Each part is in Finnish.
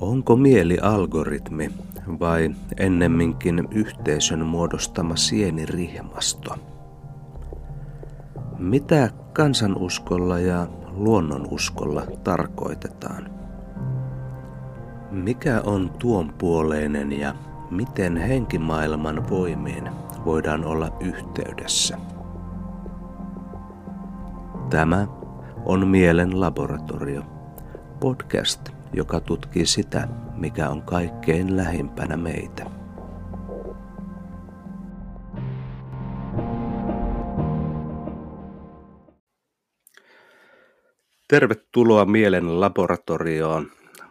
Onko mieli algoritmi vai ennemminkin yhteisön muodostama sienirihmasto? Mitä kansanuskolla ja luonnonuskolla tarkoitetaan? Mikä on tuonpuoleinen ja miten henkimaailman voimiin voidaan olla yhteydessä? Tämä on Mielen laboratorio, podcast, joka tutkii sitä, mikä on kaikkein lähimpänä meitä. Tervetuloa Mielen laboratorioon.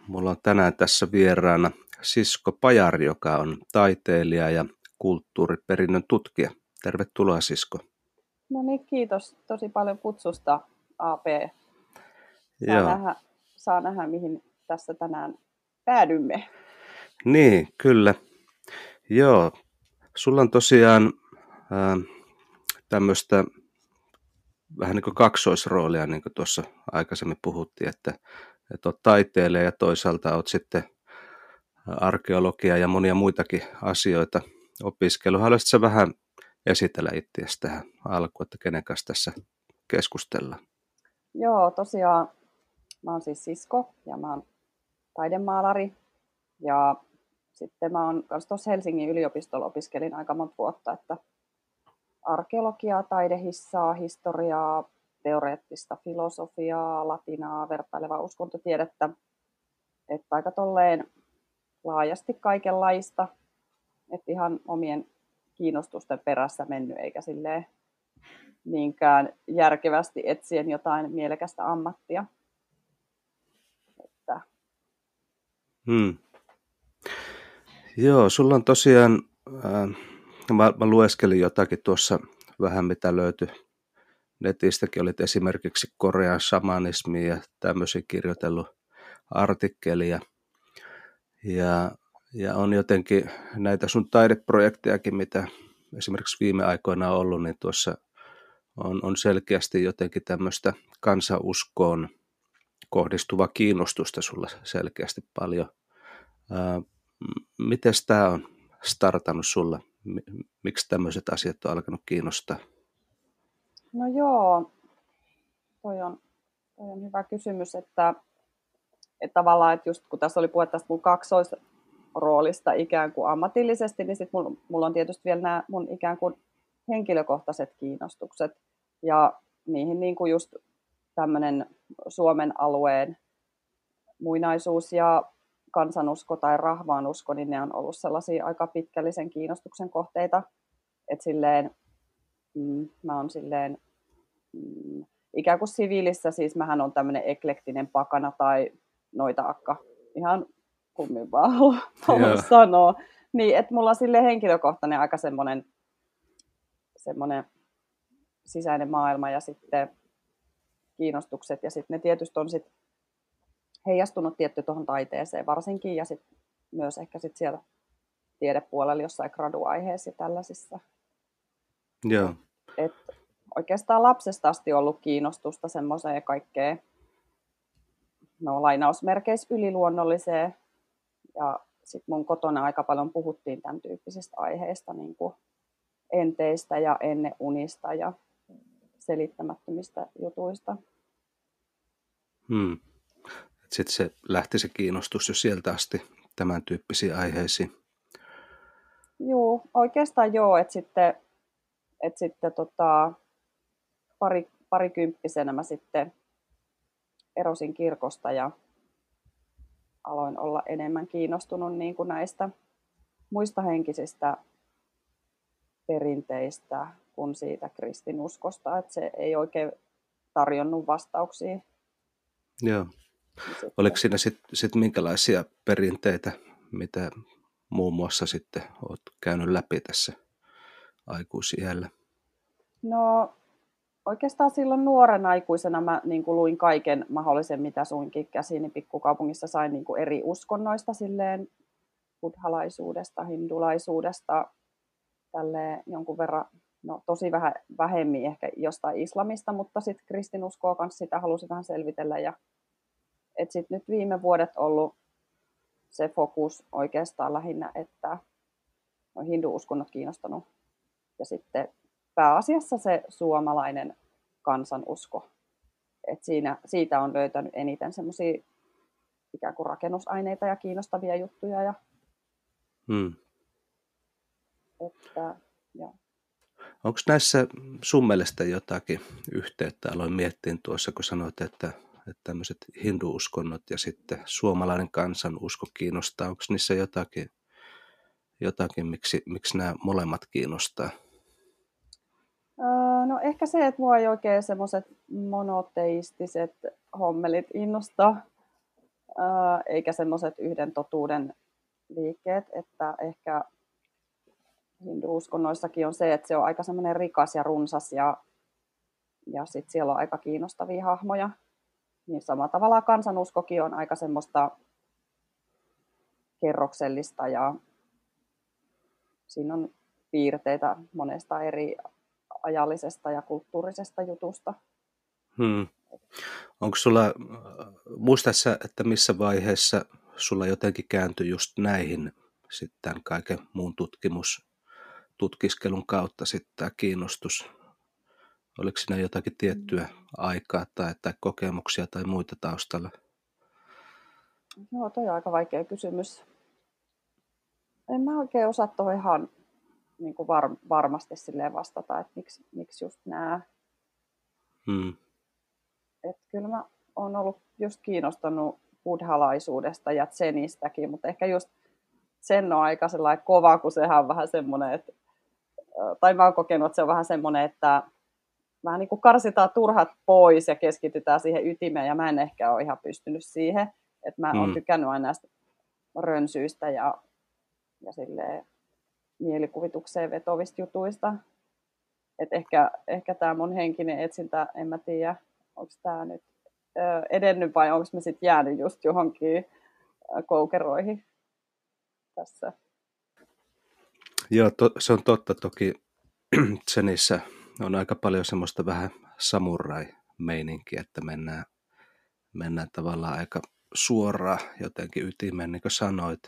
Mulla on tänään tässä vieraana Sisko Pajari, joka on taiteilija ja kulttuuriperinnön tutkija. Tervetuloa, Sisko. No niin, kiitos tosi paljon kutsusta, AP. Saa nähdä, mihin tässä tänään päädymme. Niin, kyllä. Joo, sulla on tosiaan tämmöistä vähän niin kuin kaksoisroolia, niin kuin tuossa aikaisemmin puhuttiin, että olet taiteilija ja toisaalta olet sitten arkeologia ja monia muitakin asioita opiskellut. Haluaisitko sä vähän esitellä itseäsi tähän alkuun, että kenen kanssa tässä keskustellaan? Joo, tosiaan mä oon siis Sisko ja mä oon taidemaalari ja sitten mä oon myös tuossa Helsingin yliopistolla opiskelin aika monta vuotta, että arkeologiaa, taidehissaa, historiaa, teoreettista filosofiaa, latinaa, vertailevaa uskontotiedettä, että aika tolleen laajasti kaikenlaista, että ihan omien kiinnostusten perässä mennyt, eikä silleen niinkään järkevästi etsien jotain mielekästä ammattia. Että. Joo, sulla on tosiaan, mä lueskelin jotakin tuossa vähän mitä löytyi netistäkin, olit esimerkiksi Korean shamanismi ja tämmöisiä kirjoitellut artikkelia. Ja on jotenkin näitä sun taideprojektejakin, mitä esimerkiksi viime aikoina on ollut, niin tuossa on selkeästi jotenkin tämmöistä kansanuskoon kohdistuvaa kiinnostusta sulla selkeästi paljon. Mites tää on startannut sulla? Miksi tämmöiset asiat on alkanut kiinnostaa? No joo, toi on hyvä kysymys, että tavallaan, että just kun tässä oli puhe tästä mun kaksoisroolista ikään kuin ammatillisesti, niin sitten mulla on tietysti vielä nämä mun ikään kuin henkilökohtaiset kiinnostukset ja niihin niin kuin just tämmöinen Suomen alueen muinaisuus ja kansanusko tai rahvaanusko, niin ne on ollut sellaisia aika pitkällisen kiinnostuksen kohteita, että silleen mä oon silleen ikään kuin siviilissä, siis mähän on tämmöinen eklektinen pakana tai noita-akka, ihan kummin vaan haluan sanoa. Niin, että mulla on silleen henkilökohtainen aika semmoinen sisäinen maailma ja sitten kiinnostukset. Ja sitten ne tietysti on sit heijastunut tietty tuohon taiteeseen varsinkin ja sitten myös ehkä sit siellä tiedepuolella jossain graduaiheessa ja tällaisissa. Joo. Et oikeastaan lapsesta asti ollut kiinnostusta semmoiseen kaikkeen, no lainausmerkeissä yliluonnolliseen. Ja sitten mun kotona aika paljon puhuttiin tämän tyyppisistä aiheista, niin kuin enteistä ja enneunista ja selittämättömistä jutuista. Sitten se kiinnostus jo sieltä asti tämän tyyppisiin aiheisiin. Joo, oikeastaan joo, että sitten, parikymppisenä mä sitten erosin kirkosta ja aloin olla enemmän kiinnostunut niin kuin näistä muista henkisistä perinteistä kuin siitä kristinuskosta, että se ei oikein tarjonnut vastauksia. Joo. Sitten. Oliko siinä sit minkälaisia perinteitä, mitä muun muassa sitten olet käynyt läpi tässä aikuisiällä? No oikeastaan silloin nuoren aikuisena mä niin kuin luin kaiken mahdollisen, mitä suinkin käsiini pikkukaupungissa sain niin kuin eri uskonnoista, silleen buddhalaisuudesta, hindulaisuudesta, tälleen jonkun verran, no tosi vähän vähemmin ehkä jostain islamista, mutta sitten kristinuskoa kanssa sitä halusin vähän selvitellä. Ja et sitten nyt viime vuodet ollut se fokus oikeastaan lähinnä, että on hindu-uskonnot kiinnostanut. Ja sitten pääasiassa se suomalainen kansanusko. Et siitä on löytänyt eniten semmoisia ikään kuin rakennusaineita ja kiinnostavia juttuja. Ja, onko näissä sun mielestä jotakin yhteyttä? Aloin miettiä tuossa, kun sanoit, että tämmöiset hindu-uskonnot ja sitten suomalainen kansanusko kiinnostaa. Onko niissä jotakin miksi nämä molemmat kiinnostaa? No ehkä se, että mua ei oikein semmoiset monoteistiset hommelit innostaa, eikä semmoiset yhden totuuden liikkeet, että ehkä hindu-uskonnoissakin on se, että se on aika semmoinen rikas ja runsas ja sitten siellä on aika kiinnostavia hahmoja. Niin samalla tavalla kansanuskokin on aika semmoista kerroksellista ja siinä on piirteitä monesta eri ajallisesta ja kulttuurisesta jutusta. Onko sulla, muistatko sä, että missä vaiheessa sulla jotenkin kääntyi just näihin sitten tämän kaiken muun tutkiskelun kautta sitten tämä kiinnostus? Oliko siinä jotakin tiettyä aikaa tai kokemuksia tai muita taustalla? No, toi on aika vaikea kysymys. En mä oikein osaa tuohon ihan niin kuin varmasti silleen vastata, että miksi just nämä. Et kyllä mä oon ollut just kiinnostunut buddhalaisuudesta ja tsenistäkin, mutta ehkä just sen on aika sellainen kova, kun sehän on vähän semmoinen, että, tai mä oon kokenut, että se on vähän semmoinen, että vähän niin kuin karsitaan turhat pois ja keskitytään siihen ytimeen, ja mä en ehkä ole ihan pystynyt siihen, että mä oon tykännyt aina näistä rönsyistä ja silleen mielikuvitukseen vetovista jutuista. Että ehkä tämä mun henkinen etsintä, en mä tiedä, onko tämä nyt edennyt vai onko mä sitten jäänyt just johonkin koukeroihin tässä. Joo, se on totta toki. Tsenissä on aika paljon semmoista vähän samurai-meininkiä, että mennään tavallaan aika suoraan jotenkin ytimeen, niin kuin sanoit.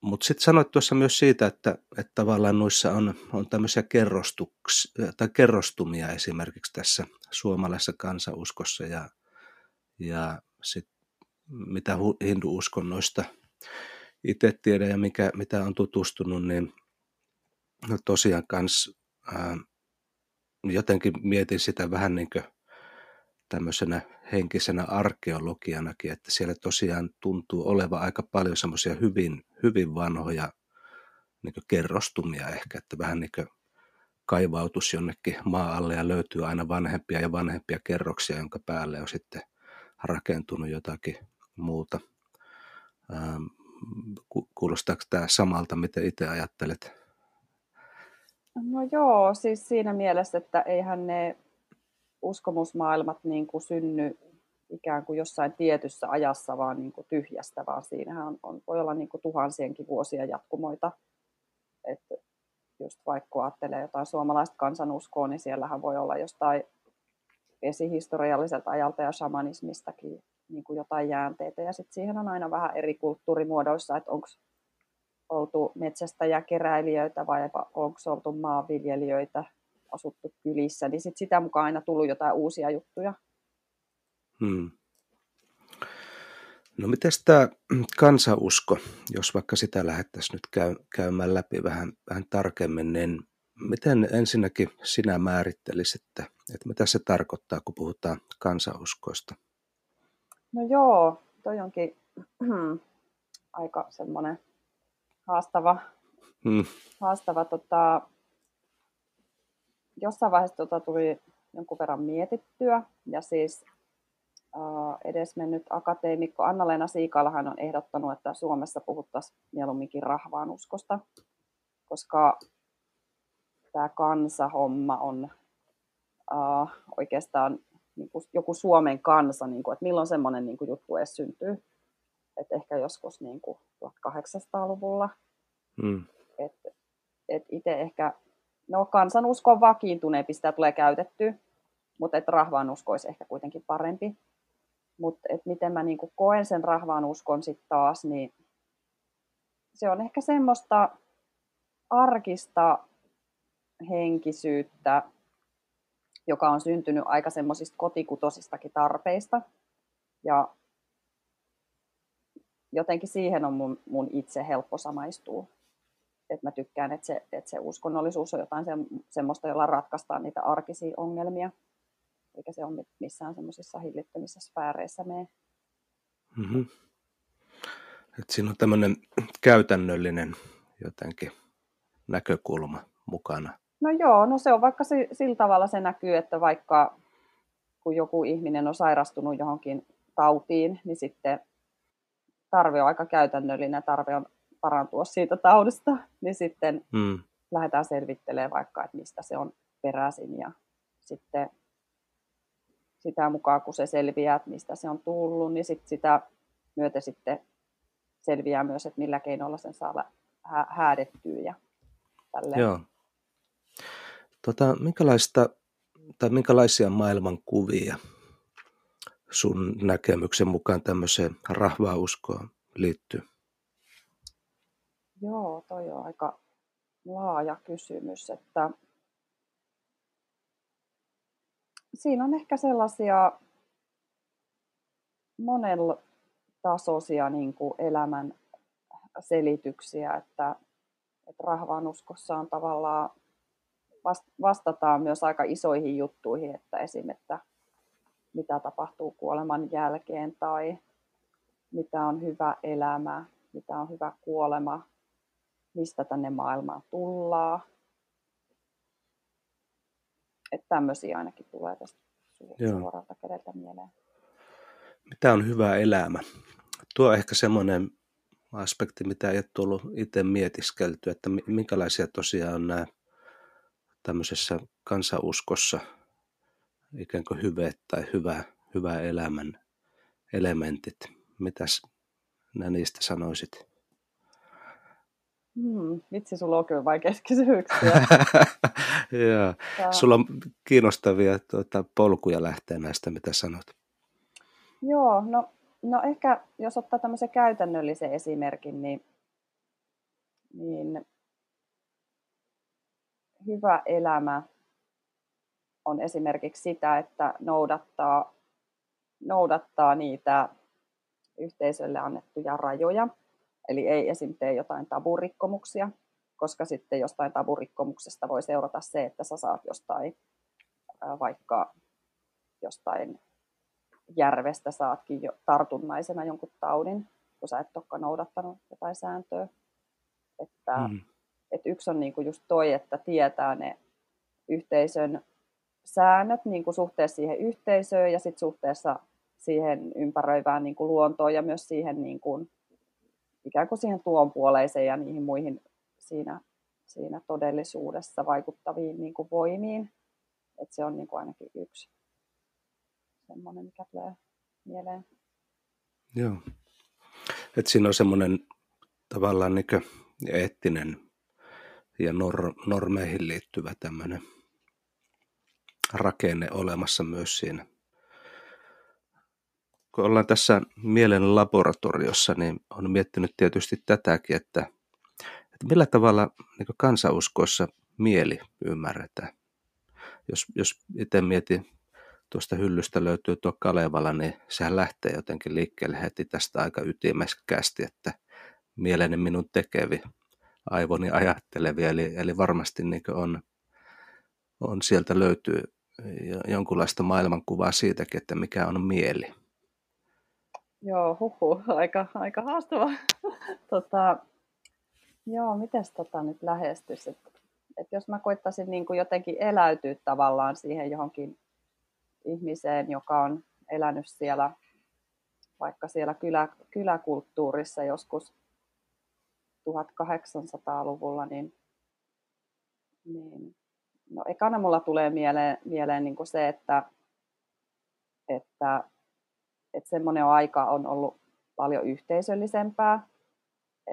Mutta sitten sanoit tuossa myös siitä, että tavallaan noissa on tämmöisiä kerrostumia esimerkiksi tässä suomalaisessa kansanuskossa ja sit mitä hindu-uskonnoista itse tiedän ja mitä on tutustunut, niin no tosiaan kans jotenkin mietin sitä vähän niin kuin tämmöisenä henkisenä arkeologianakin, että siellä tosiaan tuntuu olevan aika paljon semmoisia hyvin vanhoja niin kuin kerrostumia ehkä, että vähän niin kuin kaivautus jonnekin maa alle ja löytyy aina vanhempia ja vanhempia kerroksia, jonka päälle on sitten rakentunut jotakin muuta. Kuulostaako tämä samalta, miten itse ajattelet? No joo, siis siinä mielessä, että eihän ne uskomusmaailmat niin kuin synny ikään kuin jossain tietyssä ajassa, vaan niin kuin tyhjästä, vaan siinähän voi olla niin kuin tuhansienkin vuosia jatkumoita. Että just vaikka ajattelee jotain suomalaista kansanuskoa, niin siellähän voi olla jostain esihistorialliselta ajalta ja shamanismistakin niin kuin jotain jäänteitä. Ja sitten siihen on aina vähän eri kulttuurimuodoissa, että onko oltu metsästäjäkeräilijöitä vai onko oltu maanviljelijöitä, asuttu kylissä, niin sitten sitä mukaan aina tullut jotain uusia juttuja. No mites tämä kansanusko, jos vaikka sitä lähdettäisiin nyt käymään läpi vähän tarkemmin, niin miten ensinnäkin sinä määrittelisit, että mitä se tarkoittaa, kun puhutaan kansanuskoista? No joo, toi onkin aika semmoinen haastava jossain vaiheessa tuli jonkun verran mietittyä, ja siis edesmennyt akateemikko Anna-Leena Siikalahan on ehdottanut, että Suomessa puhuttaisiin mieluumminkin rahvaan uskosta, koska tämä kansahomma on oikeastaan niin kuin joku Suomen kansa, niin kuin, että milloin semmoinen niin kuin juttu edes syntyy, että ehkä joskus niin kuin 1800-luvulla, että itse ehkä... No kansanusko on vakiintuneempi, sitä tulee käytettyä, mutta rahvaanusko olisi ehkä kuitenkin parempi. Mutta miten mä niinku koen sen rahvaan uskon sitten taas, niin se on ehkä semmoista arkista henkisyyttä, joka on syntynyt aika semmoisista kotikutosistakin tarpeista. Ja jotenkin siihen on mun itse helppo samaistua. Että mä tykkään, että se uskonnollisuus on jotain semmoista, jolla ratkaistaan niitä arkisia ongelmia. Eikä se ole missään semmoisissa hillittömissä sfääreissä mene. Mm-hmm. Et siinä on tämmöinen käytännöllinen jotenkin näkökulma mukana. No joo, no se on vaikka sillä tavalla se näkyy, että vaikka kun joku ihminen on sairastunut johonkin tautiin, niin sitten tarve on aika käytännöllinen, tarve on parantua siitä taudista, niin sitten lähdetään selvittelemään vaikka, että mistä se on peräisin ja sitten sitä mukaan, kun se selviää, että mistä se on tullut, niin sit sitä myötä sitten selviää myös, että millä keinoilla sen saa häädettyä ja tälleen. Joo. Minkälaisia maailmankuvia sun näkemyksen mukaan tämmöiseen rahvauskoon liittyy? Joo, toi on aika laaja kysymys, että siinä on ehkä sellaisia monella tasoisia niin kuin elämän selityksiä, että rahvaan uskossa on tavallaan vastataan myös aika isoihin juttuihin, että esimerkiksi että mitä tapahtuu kuoleman jälkeen tai mitä on hyvä elämä, mitä on hyvä kuolema, mistä tänne maailmaan tullaan. Että tämmöisiä ainakin tulee tästä suoralta kädeltä mieleen. Mitä on hyvä elämä? Tuo on ehkä semmoinen aspekti, mitä ei ole tullut itse mietiskeltyä, että minkälaisia tosiaan on nämä tämmöisessä kansanuskossa ikään kuin hyveet tai hyvä elämän elementit. Mitäs nää niistä sanoisit? Vitsi, sulla on kyllä vaikeita kysymyksiä. Joo. Sulla on kiinnostavia polkuja lähtee näistä, mitä sanot. Joo, no ehkä jos ottaa tämmöisen käytännöllisen esimerkin, niin hyvä elämä on esimerkiksi sitä, että noudattaa niitä yhteisölle annettuja rajoja. Eli ei esim. Tee jotain taburikkomuksia, koska sitten jostain taburikkomuksesta voi seurata se, että sä saat jostain, vaikka jostain järvestä saatkin jo tartunnaisena jonkun taudin, kun sä et olekaan noudattanut jotain sääntöä. Että yksi on niinku just toi, että tietää ne yhteisön säännöt niinku suhteessa siihen yhteisöön ja sitten suhteessa siihen ympäröivään niinku luontoon ja myös siihen niinku, ikään kuin siihen tuonpuoleiseen ja niihin muihin siinä todellisuudessa vaikuttaviin niinku voimiin. Et se on niinku ainakin yksi semmoinen, mikä tulee mieleen. Joo. Et siinä on semmoinen tavallaan niinku eettinen ja normeihin liittyvä tämmöinen rakenne olemassa myös siinä. Kun ollaan tässä mielen laboratoriossa, niin olen miettinyt tietysti tätäkin, että millä tavalla niin kansanuskoissa mieli ymmärretään. Jos itse mietin, tuosta hyllystä löytyy tuo Kalevala, niin sehän lähtee jotenkin liikkeelle heti tästä aika ytimekkäästi, että mieleni minun tekevi. Aivoni ajattelevia, eli varmasti niin on sieltä löytyy jonkunlaista maailmankuvaa siitäkin, että mikä on mieli. Joo, aika haastava. Joo, mites nyt lähestyisi? Et jos mä koittaisin niin kuin jotenkin eläytyä tavallaan siihen johonkin ihmiseen, joka on elänyt siellä, vaikka siellä kyläkulttuurissa joskus 1800-luvulla, niin no ekana mulla tulee mieleen niin kuin se, että semmoinen aika on ollut paljon yhteisöllisempää,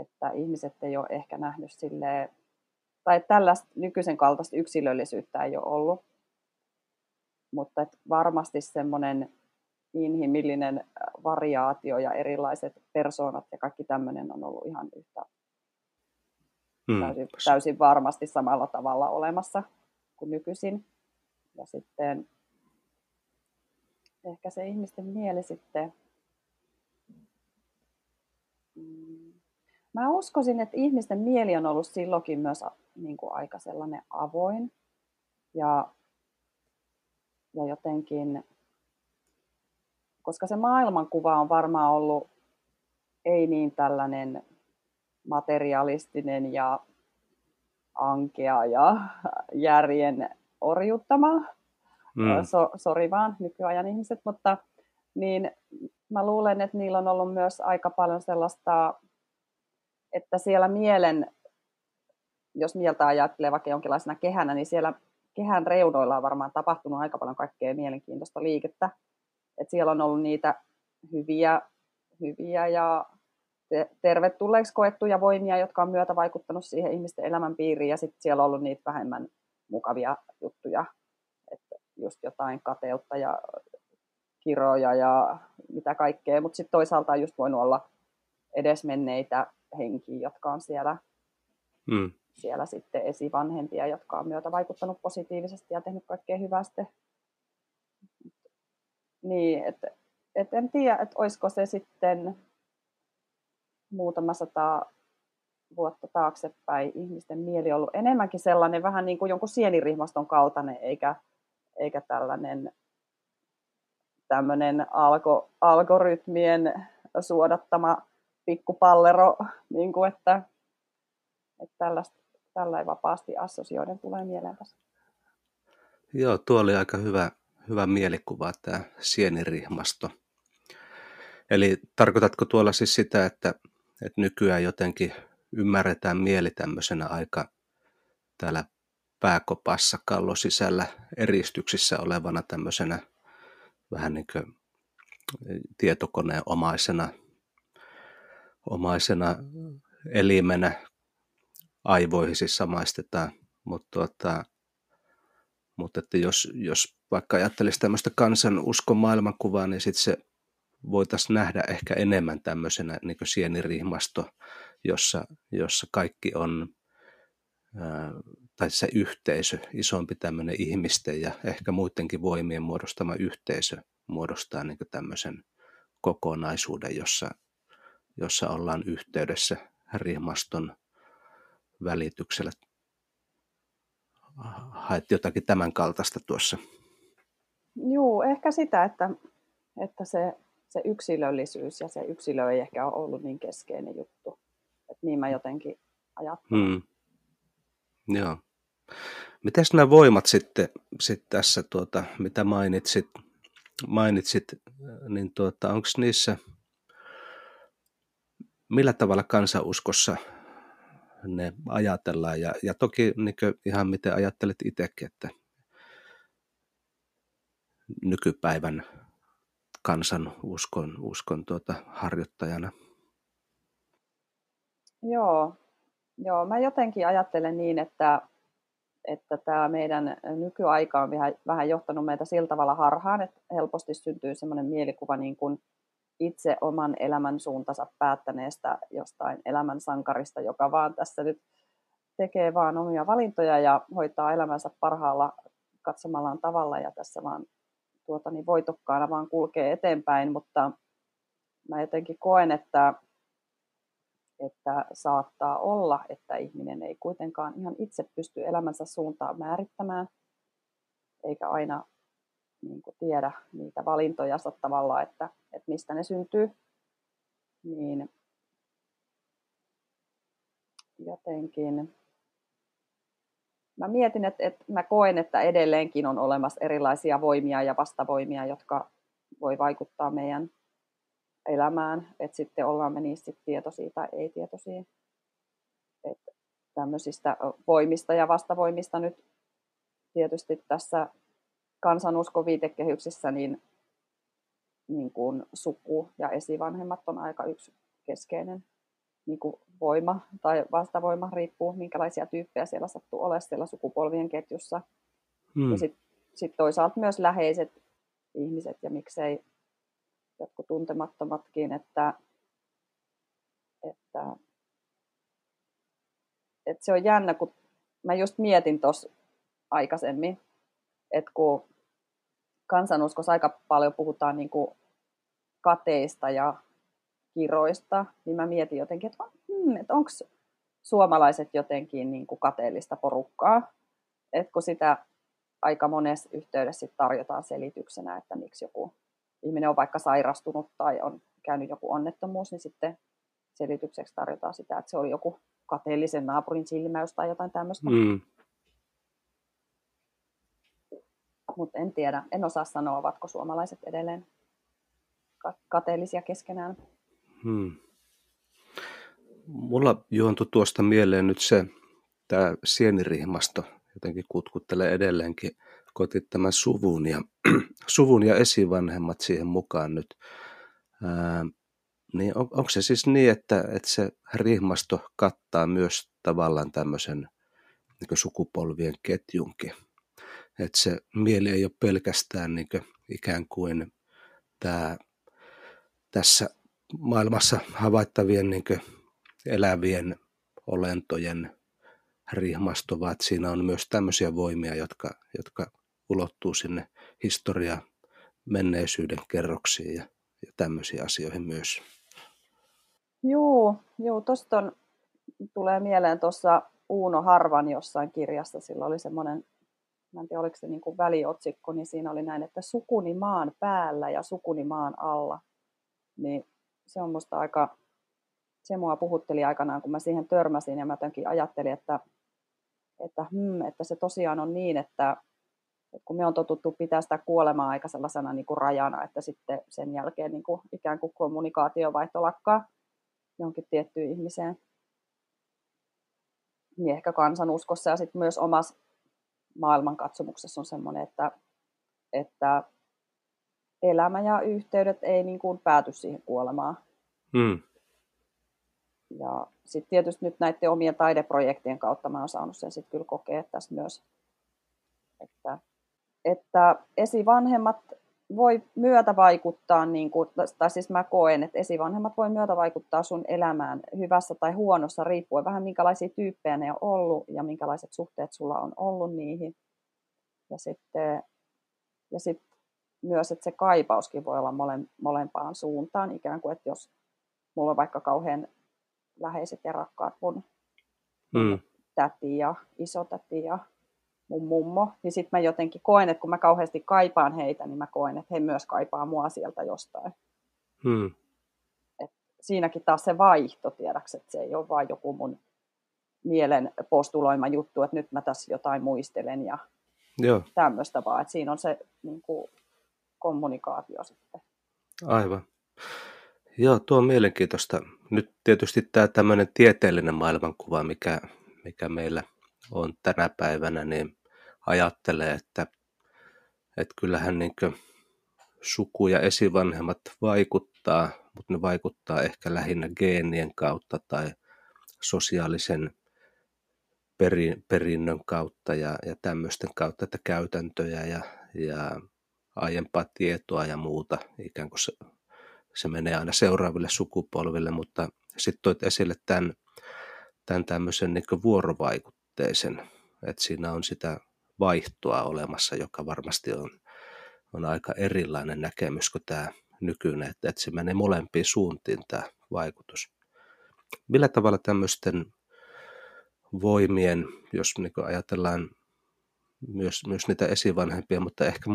että ihmiset ei ole ehkä nähnyt silleen, tai tällaista nykyisen kaltaista yksilöllisyyttä ei ole ollut, mutta varmasti semmoinen inhimillinen variaatio ja erilaiset persoonat ja kaikki tämmöinen on ollut ihan yhtä täysin varmasti samalla tavalla olemassa kuin nykyisin. Ja sitten ehkä se ihmisten mieli sitten. Mä uskoisin, että ihmisten mieli on ollut silloinkin myös niin kuin aika sellainen avoin ja jotenkin, koska se maailmankuva on varmaan ollut ei niin tällainen materialistinen ja ankea ja järjen orjuttama, sori vaan nykyajan ihmiset, mutta niin mä luulen, että niillä on ollut myös aika paljon sellaista, että siellä mielen, jos mieltä ajattelee vaikka jonkinlaisena kehänä, niin siellä kehän reunoilla on varmaan tapahtunut aika paljon kaikkea mielenkiintoista liikettä. Että siellä on ollut niitä hyviä ja tervetulleiksi koettuja voimia, jotka on myötä vaikuttanut siihen ihmisten elämänpiiriin, ja sitten siellä on ollut niitä vähemmän mukavia juttuja, että just jotain kateutta ja kiroja ja mitä kaikkea, mutta sitten toisaalta on just voinut olla edesmenneitä henkiä, jotka on siellä sitten esivanhempia, jotka on myötä vaikuttanut positiivisesti ja tehnyt kaikkea hyvää sitten. Niin, et en tiedä, että olisiko se sitten muutama 100 vuotta taaksepäin ihmisten mieli on ollut enemmänkin sellainen vähän niin kuin jonkun sienirihmaston kaltainen, eikä tämmöinen algoritmien suodattama pikkupallero, niin kuin että tällä vapaasti assosioiden tulee mieleen tässä. Joo, tuo oli aika hyvä mielikuva, tämä sienirihmasto. Eli tarkoitatko tuolla siis sitä, että nykyään jotenkin ymmärretään mieli tämmöisenä aika täällä pääkopassa kallon sisällä eristyksissä olevana tämmöisenä vähän niin kuin tietokoneen omaisena elimenä, aivoihin siis samaistetaan, mutta että jos vaikka ajattelisi tämmöistä kansan uskon maailmankuvaa, niin sitten se voitaisiin nähdä ehkä enemmän tämmöisenä niin kuin sienirihmasto, jossa kaikki on, tai se yhteisö, isompi tämmöinen ihmisten ja ehkä muidenkin voimien muodostama yhteisö muodostaa niin kuin tämmöisen kokonaisuuden, jossa ollaan yhteydessä rihmaston välityksellä. Haet jotakin tämän kaltaista tuossa. Joo, ehkä sitä, että se yksilöllisyys ja se yksilö ei ehkä ole ollut niin keskeinen juttu. Et niin mä jotenkin ajattelen. Joo. Mitäs nämä voimat sitten tässä, mitä mainitsit niin onko niissä, millä tavalla kansanuskossa ne ajatellaan ja toki niin ihan miten ajattelet itsekin, että nykypäivän kansanuskon harjoittajana. Joo, mä jotenkin ajattelen niin, että tämä meidän nykyaika on vähän johtanut meitä sillä tavalla harhaan, että helposti syntyy semmoinen mielikuva niin kuin itse oman elämän suuntansa päättäneestä jostain elämän sankarista, joka vaan tässä nyt tekee vaan omia valintoja ja hoitaa elämänsä parhaalla katsomallaan tavalla ja tässä vaan voitokkaana vaan kulkee eteenpäin, mutta mä jotenkin koen, että saattaa olla, että ihminen ei kuitenkaan ihan itse pysty elämänsä suuntaa määrittämään, eikä aina niin kuin tiedä niitä valintoja tavallaan, että mistä ne syntyy, niin jotenkin mä mietin, että mä koen, että edelleenkin on olemassa erilaisia voimia ja vastavoimia, jotka voi vaikuttaa meidän elämään, että sitten ollaan me niistä tietoisia tai ei tietoisia, että tämmöisistä voimista ja vastavoimista nyt tietysti tässä kansanuskon viitekehyksissä niin kuin suku ja esivanhemmat on aika yksi keskeinen niin kuin voima tai vastavoima, riippuu minkälaisia tyyppejä siellä sattuu olemaan siellä sukupolvien ketjussa. Ja sitten toisaalta myös läheiset ihmiset ja miksei jotkut tuntemattomatkin, että se on jännä, kun mä just mietin tuossa aikaisemmin, että kun kansanuskossa aika paljon puhutaan niin kuin kateista ja kiroista, niin mä mietin jotenkin, että onko suomalaiset jotenkin niin kuin kateellista porukkaa, että kun sitä aika monessa yhteydessä sit tarjotaan selityksenä, että miksi joku ihminen on vaikka sairastunut tai on käynyt joku onnettomuus, niin sitten selitykseksi tarjotaan sitä, että se oli joku kateellisen naapurin silmäys tai jotain tämmöistä. Mm. Mutta en tiedä, en osaa sanoa, ovatko suomalaiset edelleen kateellisia keskenään. Hmm. Mulla juontui tuosta mieleen nyt se, tämä sienirihmasto jotenkin kutkuttelee edelleenkin kotiin tämän suvun ja, suvun ja esivanhemmat siihen mukaan nyt. Niin onko se siis niin, että se rihmasto kattaa myös tavallaan tämmöisen niin kuin sukupolvien ketjunkin? Että se mieli ei ole pelkästään niin kuin ikään kuin tämä tässä maailmassa havaittavien niin kuin elävien olentojen rihmasto, vaan että siinä on myös tämmöisiä voimia, jotka ulottuu sinne historian menneisyyden kerroksiin ja tämmöisiin asioihin myös. Joo, tuosta tulee mieleen tuossa Uno Harvan jossain kirjassa, sillä oli semmoinen, mä en tiedä oliko se niin kuin väliotsikko, niin siinä oli näin, että sukuni maan päällä ja sukuni maan alla. Niin se on musta aika, se mua puhutteli aikanaan, kun mä siihen törmäsin ja mä jotenkin ajattelin, että se tosiaan on niin, että kun me on totuttu pitää sitä kuolemaa aika sellaisena niin kuin rajana, että sitten sen jälkeen niin kuin ikään kuin kommunikaatiovaihto lakkaa johonkin tiettyyn ihmiseen. Niin ehkä kansanuskossa ja sitten myös omassa maailmankatsomuksessa on semmoinen, että elämä ja yhteydet ei niin kuin pääty siihen kuolemaan. Mm. Ja sitten tietysti nyt näiden omien taideprojektien kautta mä oon saanut sen sitten kyllä kokea tässä myös, että esivanhemmat voi myötävaikuttaa, niin kuin, tai siis mä koen, että esivanhemmat voi myötävaikuttaa sun elämään hyvässä tai huonossa, riippuen vähän minkälaisia tyyppejä ne on ollut ja minkälaiset suhteet sulla on ollut niihin. Ja sitten myös, että se kaipauskin voi olla molempaan suuntaan, ikään kuin, että jos mulla on vaikka kauhean läheiset ja rakkaat mun täti ja isotäti ja mun mummo, niin sit mä jotenkin koen, että kun mä kauheasti kaipaan heitä, niin mä koen, että he myös kaipaa mua sieltä jostain. Hmm. Et siinäkin taas se vaihto, tiedäks, että se ei ole vaan joku mun mielen postuloima juttu, että nyt mä tässä jotain muistelen ja tämmöistä vaan, että siinä on se niin kuin kommunikaatio sitten. Aivan. Joo, tuo on mielenkiintoista. Nyt tietysti tämä tämmöinen tieteellinen maailmankuva, mikä meillä on tänä päivänä, niin ajattelee, että kyllähän niin kuin suku ja esivanhemmat vaikuttaa, mutta ne vaikuttaa ehkä lähinnä geenien kautta tai sosiaalisen perinnön kautta ja tämmöisten kautta, että käytäntöjä ja aiempaa tietoa ja muuta, ikään kuin se menee aina seuraaville sukupolville, mutta sitten toit esille tämän tämmöisen niin kuin vuorovaikutuksen. Että siinä on sitä vaihtoa olemassa, joka varmasti on aika erilainen näkemys kuin tämä nykyinen, että se menee molempiin suuntiin tämä vaikutus. Millä tavalla tämmöisten voimien, jos niin kuin ajatellaan myös niitä esivanhempia, mutta ehkä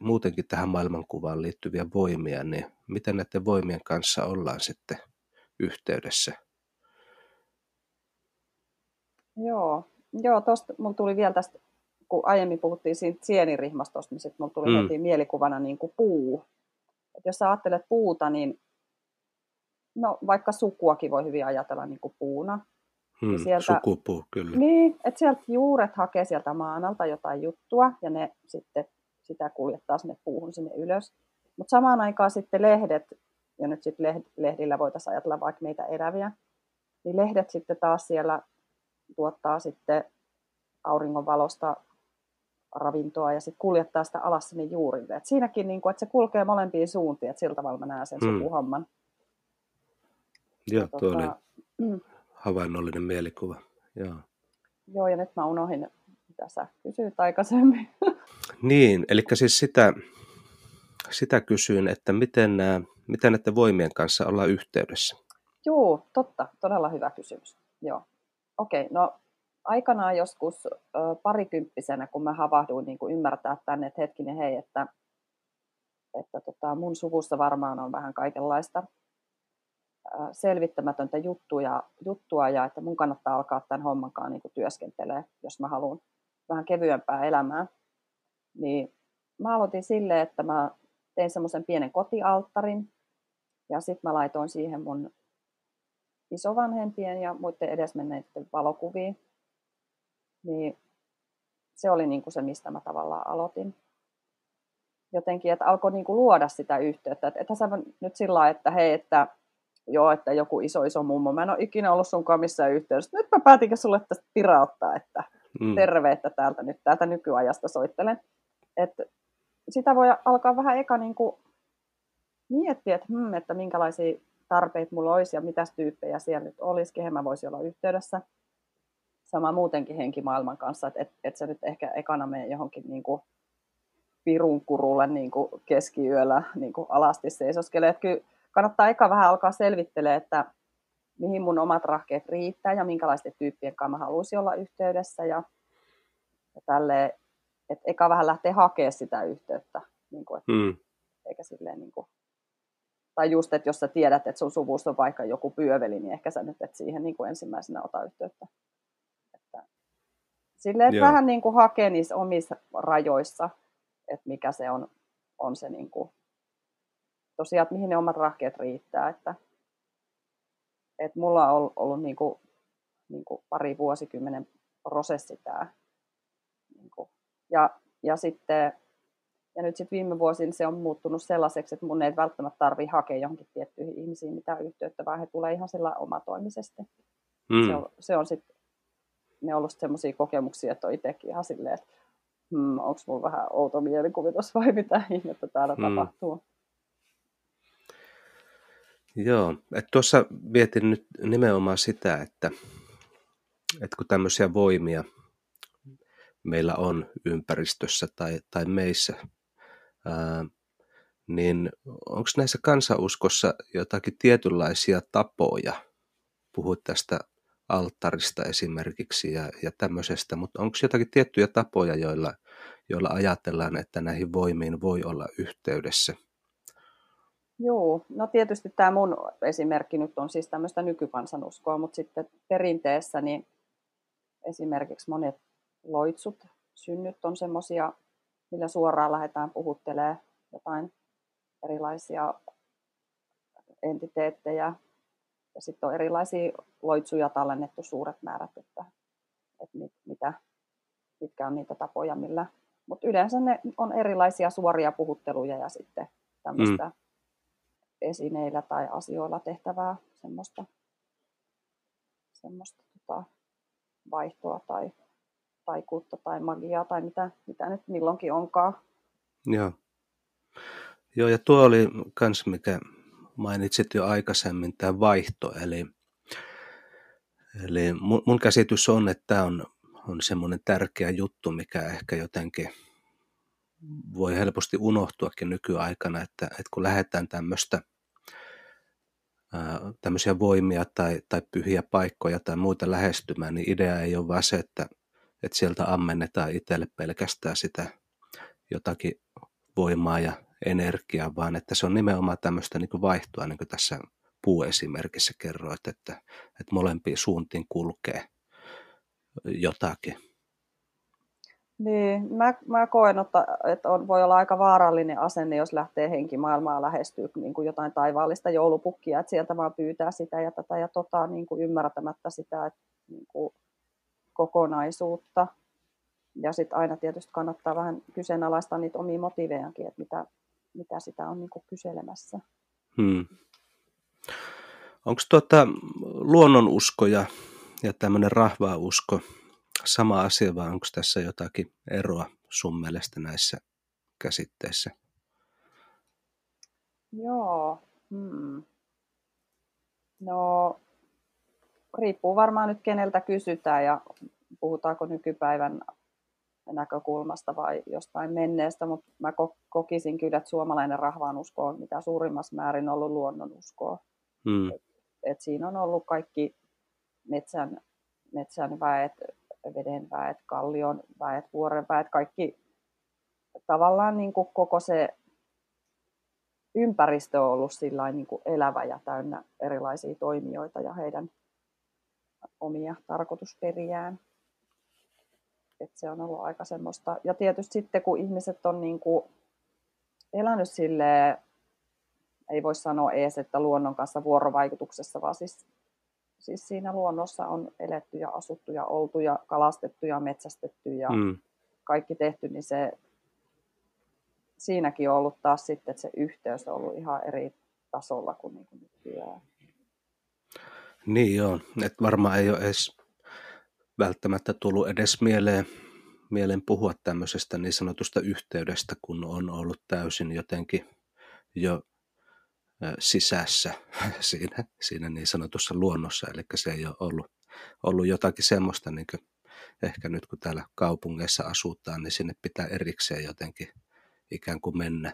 muutenkin tähän maailmankuvaan liittyviä voimia, niin miten näiden voimien kanssa ollaan sitten yhteydessä? Joo, tuosta mulla tuli vielä tästä, kun aiemmin puhuttiin siitä sienirihmastosta, niin sitten mulla tuli heti mielikuvana niin kuin puu. Et jos sä ajattelet puuta, niin no vaikka sukuakin voi hyvin ajatella niin kuin puuna. Niin sieltä, sukupuu, kyllä. Niin, että sieltä juuret hakee sieltä maanalta jotain juttua ja ne sitten sitä kuljettaa sinne puuhun sinne ylös. Mutta samaan aikaan sitten lehdet, ja nyt sitten lehdillä voitaisiin ajatella vaikka meitä eläviä, niin lehdet sitten taas siellä tuottaa sitten auringonvalosta ravintoa ja sitten kuljettaa sitä alas sinne juurille. Et siinäkin, niin kun, että se kulkee molempiin suuntiin, että sillä tavalla mä näen sen sopuhomman. Joo, tuo oli havainnollinen mielikuva. Joo. Joo, ja nyt mä unohdin, mitä sä kysyit aikaisemmin. Niin, eli siis sitä kysyin, että miten näiden voimien kanssa ollaan yhteydessä? Joo, totta. Todella hyvä kysymys. Joo. Okei, no aikanaan joskus parikymppisenä, kun mä havahduin niin kuin ymmärtää tänne, että hetkinen hei, että mun suvussa varmaan on vähän kaikenlaista selvittämätöntä juttua ja että mun kannattaa alkaa tämän hommankaan niin kuin työskentelee, jos mä haluan vähän kevyempää elämää. Niin mä aloitin silleen, että mä tein semmoisen pienen kotialttarin ja sitten mä laitoin siihen mun isovanhempien ja muiden edesmenneiden valokuvia. Niin se oli niin kuin se, mistä mä tavallaan aloitin. Jotenkin, että alkoi niin kuin luoda sitä yhteyttä. Että sä nyt sillä lailla, että hei, että joo, että joku iso mummo. Mä en ole ikinä ollut sunkaan missään yhteydessä. Nyt mä päätinkin sulle tästä pirauttaa, että terve, että täältä nykyajasta soittelen. Että sitä voi alkaa vähän eka niin kuin miettiä, että minkälaisia tarpeita mulla olisi ja mitäs tyyppejä siellä nyt olisi, kehen mä voisin olla yhteydessä. Sama muutenkin henkimaailman kanssa, että et sä nyt ehkä ekana mene johonkin niinku pirunkurulle niinku keskiyöllä niinku alasti seisoskele. Että kyllä kannattaa eka vähän alkaa selvittelemään, että mihin mun omat rahkeet riittää ja minkälaisten tyyppien kanssa mä haluaisin olla yhteydessä. Ja tälleen, että eka vähän lähtee hakemaan sitä yhteyttä. Niinku, et, eikä silleen niinku... Tai just, että jos sä tiedät, että sun suvusta on vaikka joku pyöveli, niin ehkä sä nyt et siihen niin kuin ensimmäisenä ota yhteyttä. Silleen, että vähän niin kuin hakee niissä omissa rajoissa, että mikä se on se niin kuin, tosiaan, että mihin ne omat rahkeet riittää. Että mulla on ollut niin kuin pari vuosikymmenen prosessi tämä. Niin kuin, ja sitten... Ja nyt sitten viime vuosina se on muuttunut sellaiseksi, että mun ei välttämättä tarvitse hakea johonkin tiettyihin ihmisiin mitään yhteyttä, vaan he tulee ihan sillä omatoimisesti. Se on sitten, ne on ollut semmoisia kokemuksia, että on itsekin ihan silleen, että onko mulla vähän outo mielikuvitus vai mitä ihmettä täällä tapahtuu. Joo, että tuossa mietin nyt nimenomaan sitä, että kun tämmöisiä voimia meillä on ympäristössä tai meissä, niin onko näissä kansanuskossa jotakin tietynlaisia tapoja? Puhuit tästä alttarista esimerkiksi ja tämmöisestä, mutta onko jotakin tiettyjä tapoja, joilla ajatellaan, että näihin voimiin voi olla yhteydessä? Joo, no tietysti tämä mun esimerkki nyt on siis tämmöistä nykykansanuskoa, mutta sitten perinteessä niin esimerkiksi monet loitsut, synnyt on semmoisia, millä suoraan lähdetään puhuttelemaan jotain erilaisia entiteettejä. Ja sitten on erilaisia loitsuja tallennettu suuret määrät, että mitkä on niitä tapoja, millä. Mutta yleensä ne on erilaisia suoria puhutteluja ja sitten tämmöistä esineillä tai asioilla tehtävää semmoista vaihtoa tai taikuutta tai magiaa tai mitä nyt milloinkin onkaan. Joo, ja tuo oli kans, mikä mainitsit jo aikaisemmin, tämä vaihto. Eli mun käsitys on, että tämä on semmoinen tärkeä juttu, mikä ehkä jotenkin voi helposti unohtuakin nykyaikana, että kun lähdetään tämmöisiä voimia tai pyhiä paikkoja tai muita lähestymään, niin idea ei ole vaan se, että sieltä ammennetaan itselle pelkästään sitä jotakin voimaa ja energiaa, vaan että se on nimenomaan tämmöistä niin kuin vaihtoa, niin kuin tässä puuesimerkissä kerroit, että molempiin suuntiin kulkee jotakin. Niin, mä koen, että voi olla aika vaarallinen asenne, jos lähtee henkimaailmaa lähestyä niin kuin jotain taivaallista joulupukkia, että sieltä vaan pyytää sitä ja tätä ja niin kuin ymmärtämättä sitä, että niin kuin kokonaisuutta. Ja sitten aina tietysti kannattaa vähän kyseenalaistaa niitä omia motivejankin, että mitä sitä on niinku kyselemässä. Onko luonnonuskoja ja tämmöinen rahvausko sama asia, vai onko tässä jotakin eroa sun mielestä näissä käsitteissä? Joo. No, riippuu varmaan nyt keneltä kysytään ja puhutaanko nykypäivän näkökulmasta vai jostain menneestä, mutta mä kokisin kyllä, että suomalainen rahvaanusko on mitä suurimmassa määrin ollut luonnonuskoa. Et siinä on ollut kaikki metsän väet, veden väet, kallion väet, vuoren väet, kaikki tavallaan niin kuin koko se ympäristö on ollut sillain niin kuin elävä ja täynnä erilaisia toimijoita ja heidän omia tarkoitusperiään. Et se on ollut aika semmoista. Ja tietysti sitten kun ihmiset on niin kuin elänyt silleen, ei voi sanoa ees, että luonnon kanssa vuorovaikutuksessa, vaan siis siinä luonnossa on eletty ja asuttu ja oltu ja kalastettu ja metsästetty ja kaikki tehty, niin se siinäkin on ollut taas sitten, että se yhteys on ollut ihan eri tasolla kuin nyt nykyään. Niin joo, että varmaan ei ole edes välttämättä tullut edes mieleen puhua tämmöisestä niin sanotusta yhteydestä, kun on ollut täysin jotenkin jo sisässä siinä niin sanotussa luonnossa, eli se ei ole ollut jotakin semmoista, niin kuin ehkä nyt kun täällä kaupungeissa asutaan, niin sinne pitää erikseen jotenkin ikään kuin mennä.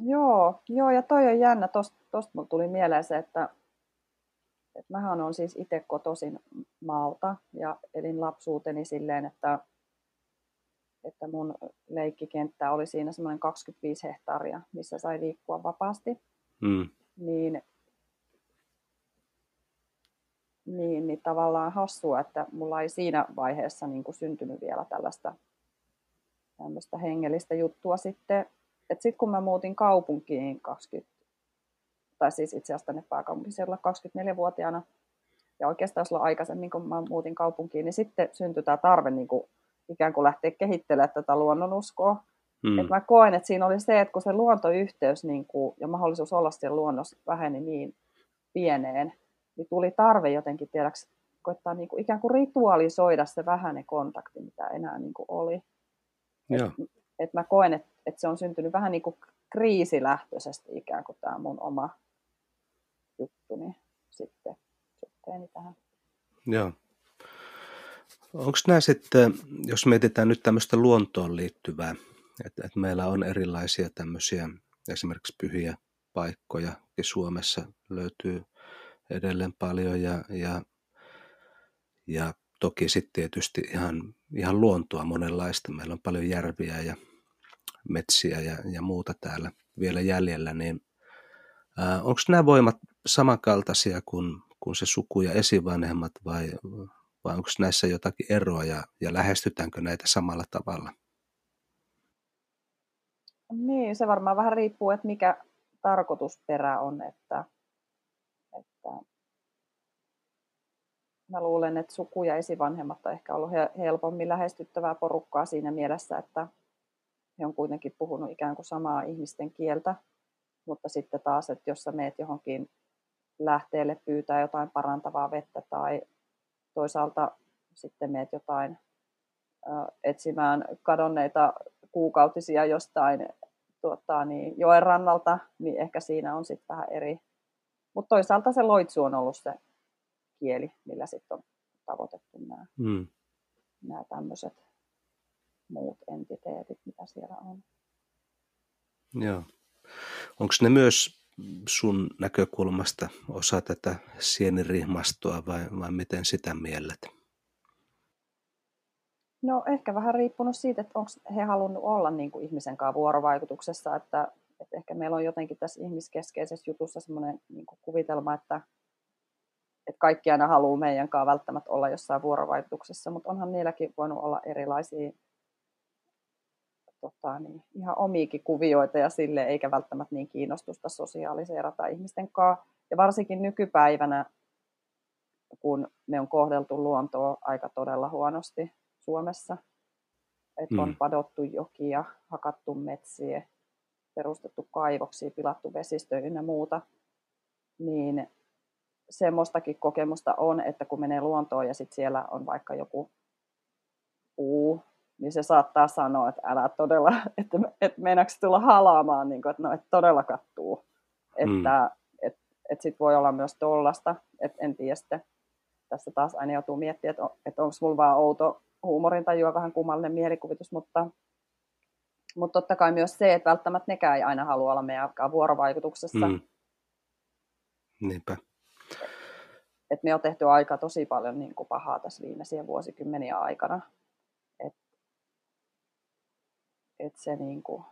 Joo, ja toi on jännä, tosta mulle tuli mieleen se, että mähän on siis itse kotoisin maalta ja elin lapsuuteni silleen, että mun leikkikenttä oli siinä semmoinen 25 hehtaaria, missä sai liikkua vapaasti. Niin tavallaan hassua, että mulla ei siinä vaiheessa niin kuin syntynyt vielä tällaista hengellistä juttua sitten. Että sitten kun mä muutin kaupunkiin itse asiassa tänne pääkaupunkiseudulla 24-vuotiaana, ja oikeastaan silloin aikaisemmin, kun mä muutin kaupunkiin, niin sitten syntyi tämä tarve niin kuin ikään kuin lähteä kehittelemään tätä luonnonuskoa. Et mä koen, että siinä oli se, että kun se luontoyhteys niin kuin, ja mahdollisuus olla siellä luonnossa väheni niin pieneen, niin tuli tarve jotenkin tiedäksi koittaa niin kuin ikään kuin ritualisoida se vähäinen kontakti, mitä enää niin kuin oli. Et mä koen, että se on syntynyt vähän niin kuin kriisilähtöisesti ikään kuin tämä mun oma juttuni sitten suhteeni tähän. Joo. Onko nämä sitten, jos mietitään nyt tämmöistä luontoon liittyvää, että meillä on erilaisia tämmöisiä esimerkiksi pyhiä paikkoja, Suomessa löytyy edelleen paljon ja toki sitten tietysti ihan luontoa monenlaista. Meillä on paljon järviä ja metsiä ja muuta täällä vielä jäljellä, niin onko nämä voimat samankaltaisia kuin se suku ja esivanhemmat vai onko näissä jotakin eroa ja lähestytäänkö näitä samalla tavalla? Niin, se varmaan vähän riippuu, että mikä tarkoitusperä on. Että mä luulen, että suku ja esivanhemmat on ehkä ollut helpommin lähestyttävää porukkaa siinä mielessä, että he on kuitenkin puhunut ikään kuin samaa ihmisten kieltä, mutta sitten taas, että jos sä meet johonkin lähteelle pyytää jotain parantavaa vettä tai toisaalta sitten meet jotain etsimään kadonneita kuukautisia jostain joen rannalta, niin ehkä siinä on sitten vähän eri. Mutta toisaalta se loitsu on ollut se kieli, millä sitten on tavoitettu nämä tämmöiset muut entiteetit, mitä siellä on. Joo. Onko ne myös sun näkökulmasta osa tätä sienirihmastoa vai miten sitä miellät? No ehkä vähän riippunut siitä, että onko he halunnut olla niin kuin ihmisen kanssa vuorovaikutuksessa, että ehkä meillä on jotenkin tässä ihmiskeskeisessä jutussa semmoinen niin kuin kuvitelma, että kaikki aina haluaa meidän kanssa välttämättä olla jossain vuorovaikutuksessa, mutta onhan niilläkin voinut olla erilaisia ihan omiikin kuvioita ja sille eikä välttämättä niin kiinnostusta sosiaaliseerata ihmisten kanssa. Ja varsinkin nykypäivänä, kun me on kohdeltu luontoa aika todella huonosti Suomessa, että on padottu jokia, hakattu metsiä, perustettu kaivoksia, pilattu vesistöjä ynnä muuta, niin semmoistakin kokemusta on, että kun menee luontoon ja sitten siellä on vaikka joku loppuu, niin se saattaa sanoa, että älä todella, että meinaako tulla halaamaan, niin kuin, että no, että todella kattuu. Että et sit voi olla myös tollasta, että en tiedä sitten. Tässä taas aina joutuu miettimään, että onko mulla vaan outo huumorintajua, vähän kummallinen mielikuvitus, mutta totta kai myös se, että välttämättä nekään ei aina halua olla meidän vuorovaikutuksessa. Niinpä. Et me on tehty aika tosi paljon niin kuin pahaa tässä viimeisiä vuosikymmeniä aikana. Et se niin kuin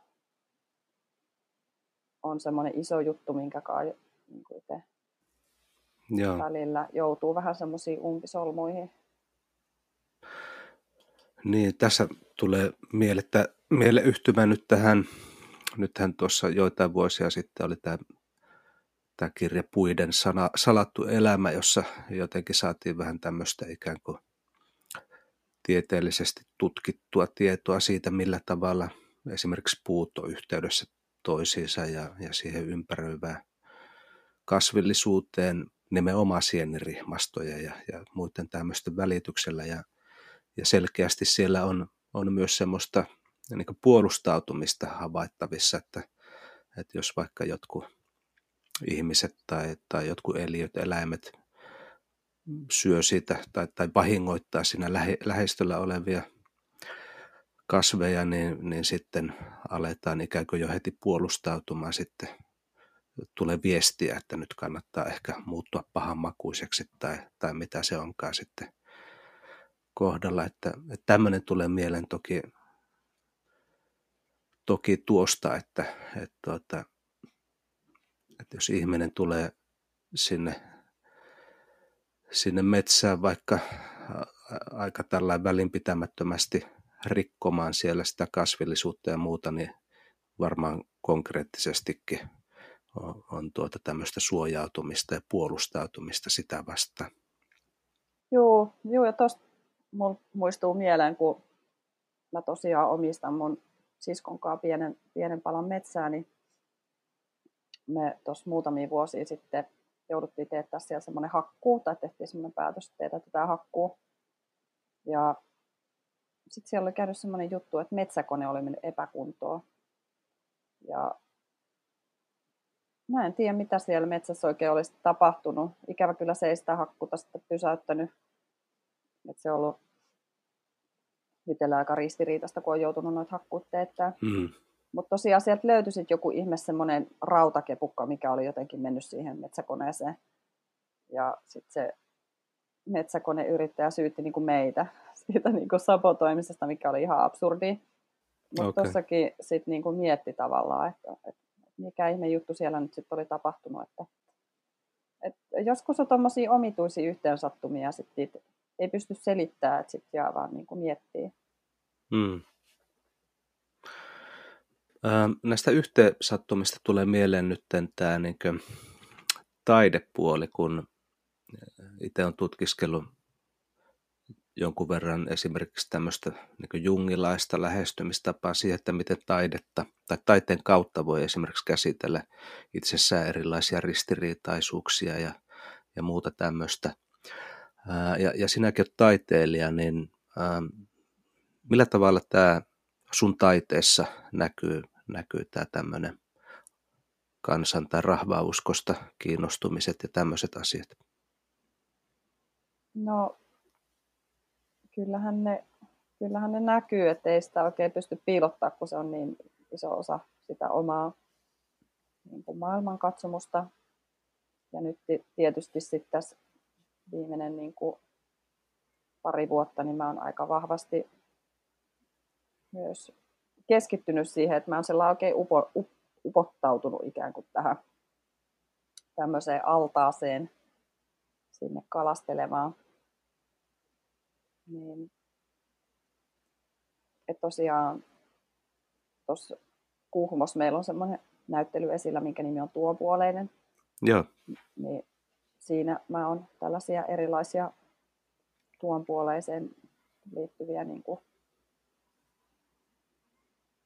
on semmoinen iso juttu, minkä kai niin kuin itse välillä joutuu vähän semmoisiin umpisolmuihin. Niin, tässä tulee miele yhtymä nyt tähän. Nythän tuossa joitain vuosia sitten oli tämä kirja Puiden salattu elämä, jossa jotenkin saatiin vähän tämmöistä ikään kuin tieteellisesti tutkittua tietoa siitä, millä tavalla esimerkiksi puut on yhteydessä toisiinsa ja siihen ympäröivään kasvillisuuteen nimenomaan sienirihmastoja ja muiden tämmöisten välityksellä. Ja selkeästi siellä on myös semmoista niin kuin puolustautumista havaittavissa, että jos vaikka jotkut ihmiset tai jotkut eliöt, eläimet syö sitä tai vahingoittaa siinä läheistöllä olevia kasveja, niin sitten aletaan ikään kuin jo heti puolustautumaan. Sitten tulee viestiä, että nyt kannattaa ehkä muuttua pahanmakuiseksi tai mitä se onkaan sitten kohdalla. Että tämmöinen tulee mieleen toki tuosta, että jos ihminen tulee sinne metsään vaikka aika tällainen välinpitämättömästi rikkomaan siellä sitä kasvillisuutta ja muuta, niin varmaan konkreettisestikin on tämmöistä suojautumista ja puolustautumista sitä vastaan. Joo, ja tuosta muistuu mieleen, kun mä tosiaan omistan mun siskonkaan pienen palan metsää, niin me tuossa muutamia vuosia sitten jouduttiin teettää siellä semmoinen hakkuu, tai tehtiin semmoinen päätös, että teetä tätä hakkuu. Ja sitten siellä oli käynyt semmoinen juttu, että metsäkone oli mennyt epäkuntoon. Ja mä en tiedä, mitä siellä metsässä oikein olisi tapahtunut. Ikävä kyllä se ei sitä hakkuuta sitten pysäyttänyt. Että se on ollut itsellä aika ristiriitaista, kun on joutunut noita hakkuut teettämään. Mutta tosiaan sieltä löytyi sitten joku ihme semmoinen rautakepukka, mikä oli jotenkin mennyt siihen metsäkoneeseen. Ja sitten se metsäkoneyrittäjä syytti niinku meitä siitä niinku sabotoimisesta, mikä oli ihan absurdia. Mutta tossakin sitten niinku mietti tavallaan, että mikä ihme juttu siellä nyt sitten oli tapahtunut. Että joskus on tommosia omituisia yhteensattumia, sitten ei pysty selittämään, että sitten jää vaan niinku miettii. Näistä yhteensattumista tulee mieleen nyt tämä niin kuin taidepuoli, kun itse olen tutkiskellut jonkun verran esimerkiksi tämmöistä niin kuin jungilaista lähestymistapaa siihen, että miten taidetta tai taiteen kautta voi esimerkiksi käsitellä itsessään erilaisia ristiriitaisuuksia ja muuta tämmöistä. Ja sinäkin olet taiteilija, niin millä tavalla tämä sun taiteessa näkyy tämä tämmöinen kansan- tai rahvauskosta kiinnostumiset ja tämmöiset asiat? No, kyllähän ne näkyy, ettei sitä oikein pysty piilottaa, kun se on niin iso osa sitä omaa niin kuin maailmankatsomusta. Ja nyt tietysti sitten tässä viimeinen niin kuin pari vuotta, niin mä oon aika vahvasti myös keskittynyt siihen, että mä oon sellainen oikein upottautunut ikään kuin tähän tämmöiseen altaaseen sinne kalastelemaan. Niin. Et tosiaan tuossa Kuhmossa meillä on semmoinen näyttely esillä, minkä nimi on Tuonpuoleinen. Joo. Niin siinä mä oon tällaisia erilaisia tuonpuoleiseen liittyviä niin kuin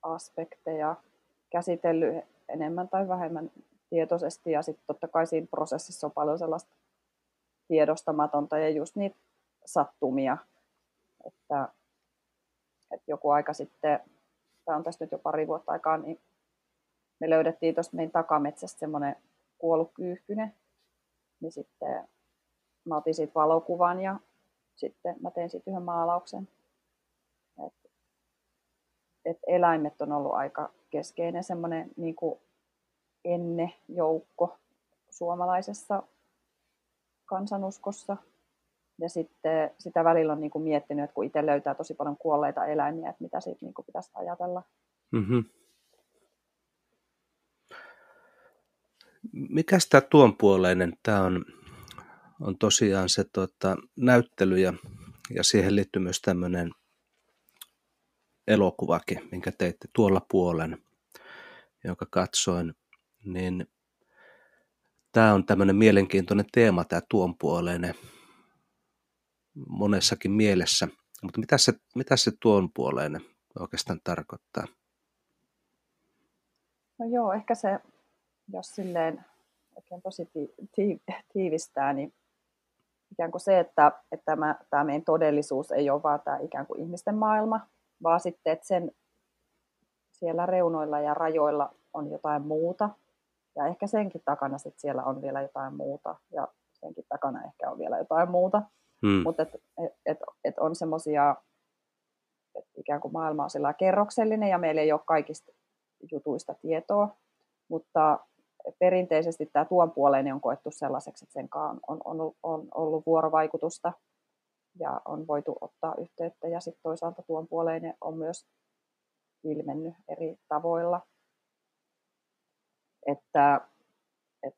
aspekteja käsitellyt enemmän tai vähemmän tietoisesti, ja sitten totta kai siinä prosessissa on paljon sellaista tiedostamatonta ja just niitä sattumia, että että joku aika sitten, tämä on tästä nyt jo pari vuotta aikaa, niin me löydettiin tuosta meidän takametsästä semmoinen kuollut kyyhkynen, niin sitten mä otin siitä valokuvan ja sitten mä tein siitä yhden maalauksen. Et eläimet on ollut aika keskeinen semmoinen niin kuin ennejoukko suomalaisessa kansanuskossa. Ja sitten sitä välillä on niin kuin miettinyt, että kun itse löytää tosi paljon kuolleita eläimiä, että mitä siitä niin kuin pitäisi ajatella. Mm-hmm. Mikäs tämä tuon puoleinen? Tämä on tosiaan se näyttely ja siihen liittyy myös tämmöinen elokuvakin, minkä teitte tuolla puolen, jonka katsoin, niin tämä on tämmöinen mielenkiintoinen teema, tämä tuonpuoleinen monessakin mielessä. Mutta mitä se tuonpuoleinen oikeastaan tarkoittaa? No joo, ehkä se, jos silleen oikein tosi tiivistää, niin ikään kuin se, että tämä meidän todellisuus ei ole vaan tämä ikään kuin ihmisten maailma, vaan sitten, että sen siellä reunoilla ja rajoilla on jotain muuta. Ja ehkä senkin takana sitten siellä on vielä jotain muuta. Ja senkin takana ehkä on vielä jotain muuta. Hmm. Mutta et on semmoisia, että ikään kuin maailma on sillä kerroksellinen ja meillä ei ole kaikista jutuista tietoa. Mutta perinteisesti tämä tuonpuoleinen on koettu sellaiseksi, että sen kanssa on ollut vuorovaikutusta. Ja on voitu ottaa yhteyttä ja sitten toisaalta tuonpuoleinen on myös ilmennyt eri tavoilla. Että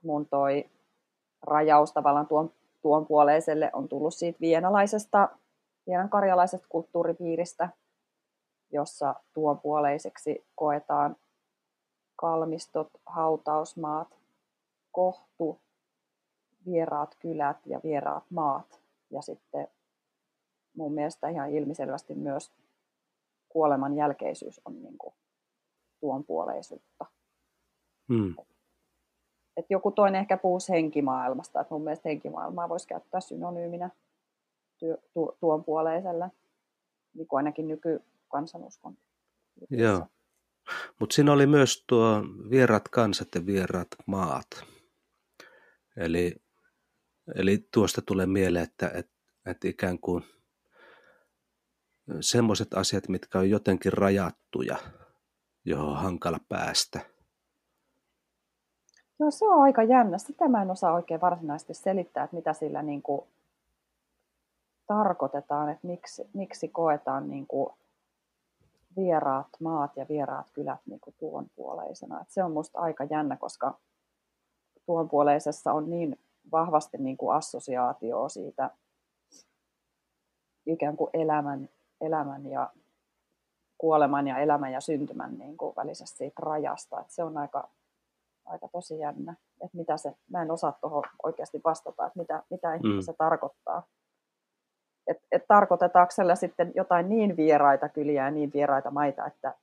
mun toi rajaus tavallaan tuonpuoleiselle on tullut siitä vienankarjalaisesta kulttuuripiiristä, jossa tuonpuoleiseksi koetaan kalmistot, hautausmaat, kohtu, vieraat kylät ja vieraat maat ja sitten mun mielestä ihan ilmiselvästi myös kuoleman jälkeisyys on niin kuin tuonpuoleisuutta. Hmm. Et joku toinen ehkä puhuisi henkimaailmasta. Et mun mielestä henkimaailmaa voisi käyttää synonyyminä tuonpuoleiselle, niin kuin ainakin nykykansanuskon. Joo, mutta siinä oli myös tuo vieraat kansat ja vieraat maat. Eli tuosta tulee mieleen, että ikään kuin semmoiset asiat, mitkä on jotenkin rajattuja, johon on hankala päästä. Joo, se on aika jännä. Sitä mä en osaa oikein varsinaisesti selittää, että mitä sillä niin kuin tarkoitetaan, että miksi koetaan niin kuin vieraat maat ja vieraat kylät niin kuin tuonpuoleisena. Että se on musta aika jännä, koska tuonpuoleisessa on niin vahvasti niin kuin assosiaatioa siitä ikään kuin elämän ja kuoleman ja elämän ja syntymän niin kuin välisestä siitä rajasta. Että se on aika tosi jännä, että mitä se, mä en osaa tuohon oikeasti vastata, että mitä se tarkoittaa. Että tarkoitetaanko siellä sitten jotain niin vieraita kyliä ja niin vieraita maita, että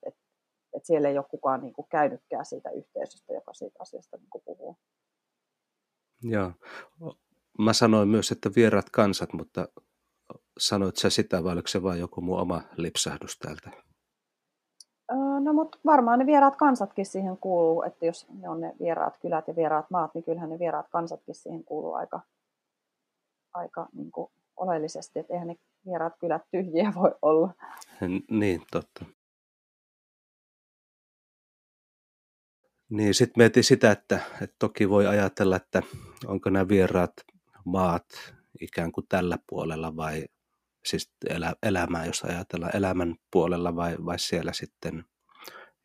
siellä ei ole kukaan niin kuin käynytkään siitä yhteisöstä, joka siitä asiasta niin kuin puhuu. Joo. Mä sanoin myös, että vieraat kansat, mutta sanoit sä sitä, vai oliko se vain joku mun oma lipsahdus täältä? No mutta varmaan ne vieraat kansatkin siihen kuuluu, että jos ne on ne vieraat kylät ja vieraat maat, niin kyllähän ne vieraat kansatkin siihen kuuluu aika niin kuin oleellisesti, että eihän ne vieraat kylät tyhjiä voi olla. Niin, totta. Niin, sitten mietin sitä, että toki voi ajatella, että onko nämä vieraat maat ikään kuin tällä puolella vai siis elämää, jos ajatellaan elämän puolella vai siellä sitten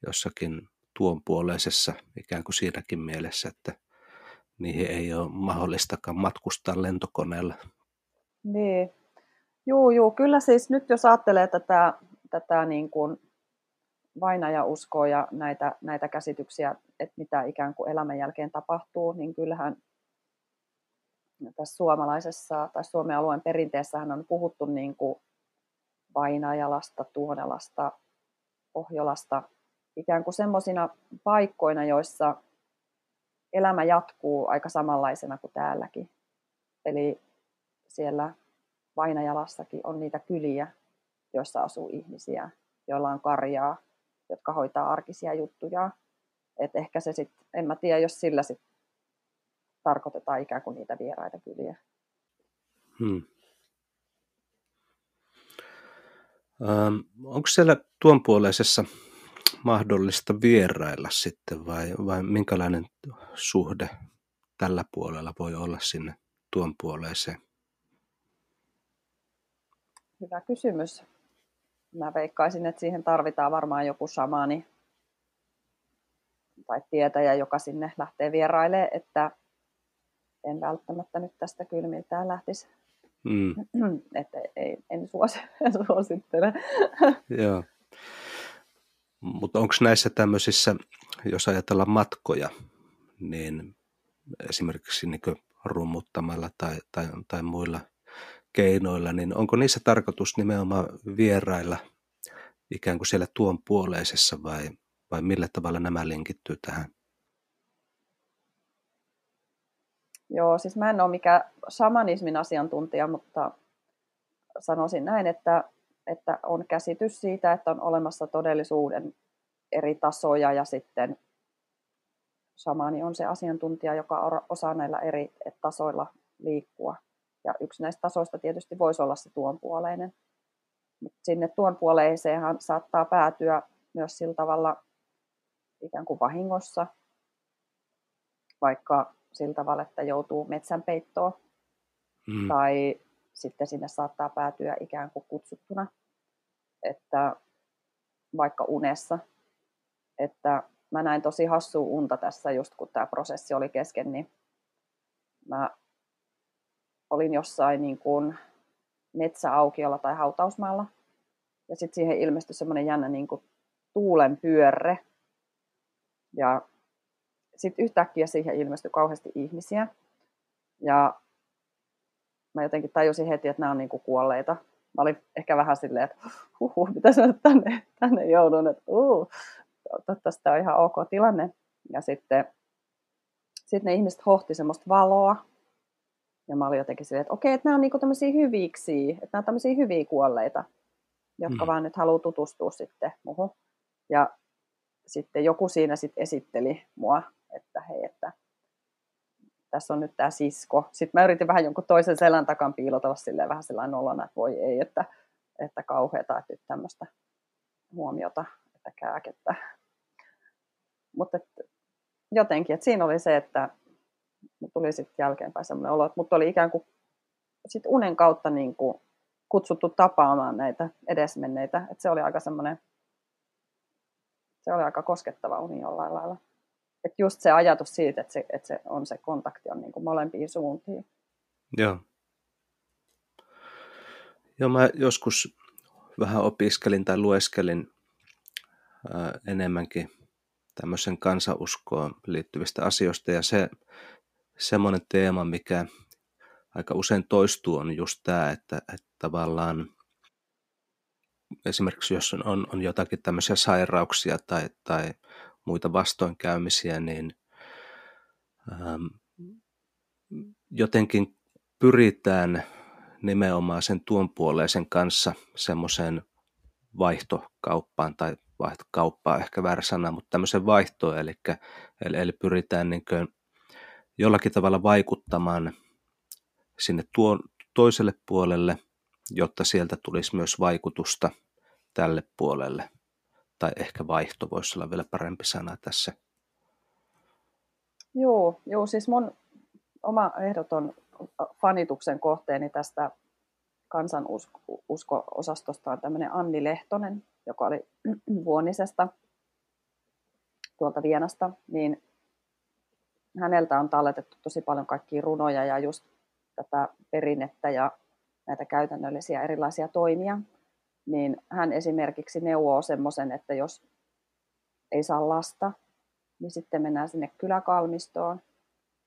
jossakin tuonpuoleisessa ikään kuin siinäkin mielessä, että niihin ei ole mahdollistakaan matkustaa lentokoneella. Niin, juu, kyllä siis nyt jos ajattelee tätä niin kuin vainajauskoa ja näitä käsityksiä, että mitä ikään kuin elämän jälkeen tapahtuu, niin kyllähän tässä suomalaisessa tai Suomen alueen perinteessähän on puhuttu niin kuin Paanajalasta, Tuonelasta, Pohjolasta ikään kuin semmoisina paikkoina, joissa elämä jatkuu aika samanlaisena kuin täälläkin. Eli siellä Paanajalassakin on niitä kyliä, joissa asuu ihmisiä joilla on karjaa, jotka hoitaa arkisia juttuja. Et ehkä se sit, en mä tiedä, jos sillä sit tarkoitetaan ikään kuin niitä vieraita kyliä. Onko siellä tuonpuoleisessa mahdollista vierailla sitten vai minkälainen suhde tällä puolella voi olla sinne tuonpuoleiseen? Hyvä kysymys. Mä veikkaisin, että siihen tarvitaan varmaan joku samaani tai tietäjä, joka sinne lähtee vierailemaan, että en välttämättä nyt tästä kylmiltään lähtisi. Että en suosittele. Joo. Mutta onko näissä tämmöisissä, jos ajatellaan matkoja, niin esimerkiksi niin kuin rummuttamalla tai muilla keinoilla, niin onko niissä tarkoitus nimenomaan vierailla ikään kuin siellä tuonpuoleisessa vai millä tavalla nämä linkittyy tähän? Joo, siis mä en ole mikään samanismin asiantuntija, mutta sanoisin näin, että on käsitys siitä, että on olemassa todellisuuden eri tasoja ja sitten samani on se asiantuntija, joka osaa näillä eri tasoilla liikkua. Ja yksi näistä tasoista tietysti voisi olla se tuonpuoleinen. Mutta sinne tuonpuoleiseenhan saattaa päätyä myös sillä tavalla ikään kuin vahingossa, vaikka sillä tavalla, että joutuu metsän peittoon tai sitten sinne saattaa päätyä ikään kuin kutsuttuna, että vaikka unessa. Että mä näin tosi hassua unta tässä just kun tämä prosessi oli kesken, niin mä olin jossain niin kuin metsäaukiolla tai hautausmaalla ja sitten siihen ilmestyi semmoinen jännä niin kuin tuulen pyörre ja sitten yhtäkkiä siihen ilmestyi kauheasti ihmisiä ja mä jotenkin tajusin heti, että nämä on niin kuin kuolleita. Mä olin ehkä vähän silleen, että pitäisi mennä tänne joudun, että toivottavasti tämä on ihan ok tilanne. Ja sitten ne ihmiset hohti semmoista valoa ja mä olin jotenkin silleen, että okei, että nämä on niin kuin tämmöisiä hyviksiä, että nämä on tämmöisiä hyviä kuolleita, jotka vaan nyt haluaa tutustua sitten muuhun. Ja sitten joku siinä sitten esitteli mua, että hei, että tässä on nyt tämä sisko. Sitten mä yritin vähän jonkun toisen selän takan piilotella silleen vähän sellainen olona, että voi ei, että kauheeta, että nyt tämmöistä huomiota, että kääkettä. Mutta jotenkin, että siinä oli se, että tuli sitten jälkeenpäin semmoinen olo, että mut oli ikään kuin sitten unen kautta niin kuin kutsuttu tapaamaan näitä edesmenneitä. Että se oli aika semmoinen, se oli aika koskettava uni jollain lailla. Että just se ajatus siitä, että se on se kontakti on niin kuin molempiin suuntiin. Joo. Joo, mä joskus vähän opiskelin tai lueskelin enemmänkin tämmöisen kansanuskoon liittyvistä asioista. Ja se semmoinen teema, mikä aika usein toistuu, on just tämä, että tavallaan esimerkiksi jos on jotakin tämmöisiä sairauksia tai muita vastoinkäymisiä, niin jotenkin pyritään nimenomaan sen tuonpuoleisen kanssa semmoiseen vaihtokauppaan, tai vaihtokauppaa on ehkä väärä sana, mutta tämmöiseen vaihtoon, eli pyritään niin kuin jollakin tavalla vaikuttamaan sinne toiselle puolelle, jotta sieltä tulisi myös vaikutusta tälle puolelle. Tai ehkä vaihto voisi olla vielä parempi sana tässä. Joo, siis mun oma ehdoton fanituksen kohteeni tästä kansanusko-osastosta on tämmöinen Anni Lehtonen, joka oli Vuonisesta tuolta Vienasta, niin häneltä on talletettu tosi paljon kaikkia runoja ja just tätä perinnettä ja näitä käytännöllisiä erilaisia toimia, niin hän esimerkiksi neuvoo semmoisen, että jos ei saa lasta, niin sitten mennään sinne kyläkalmistoon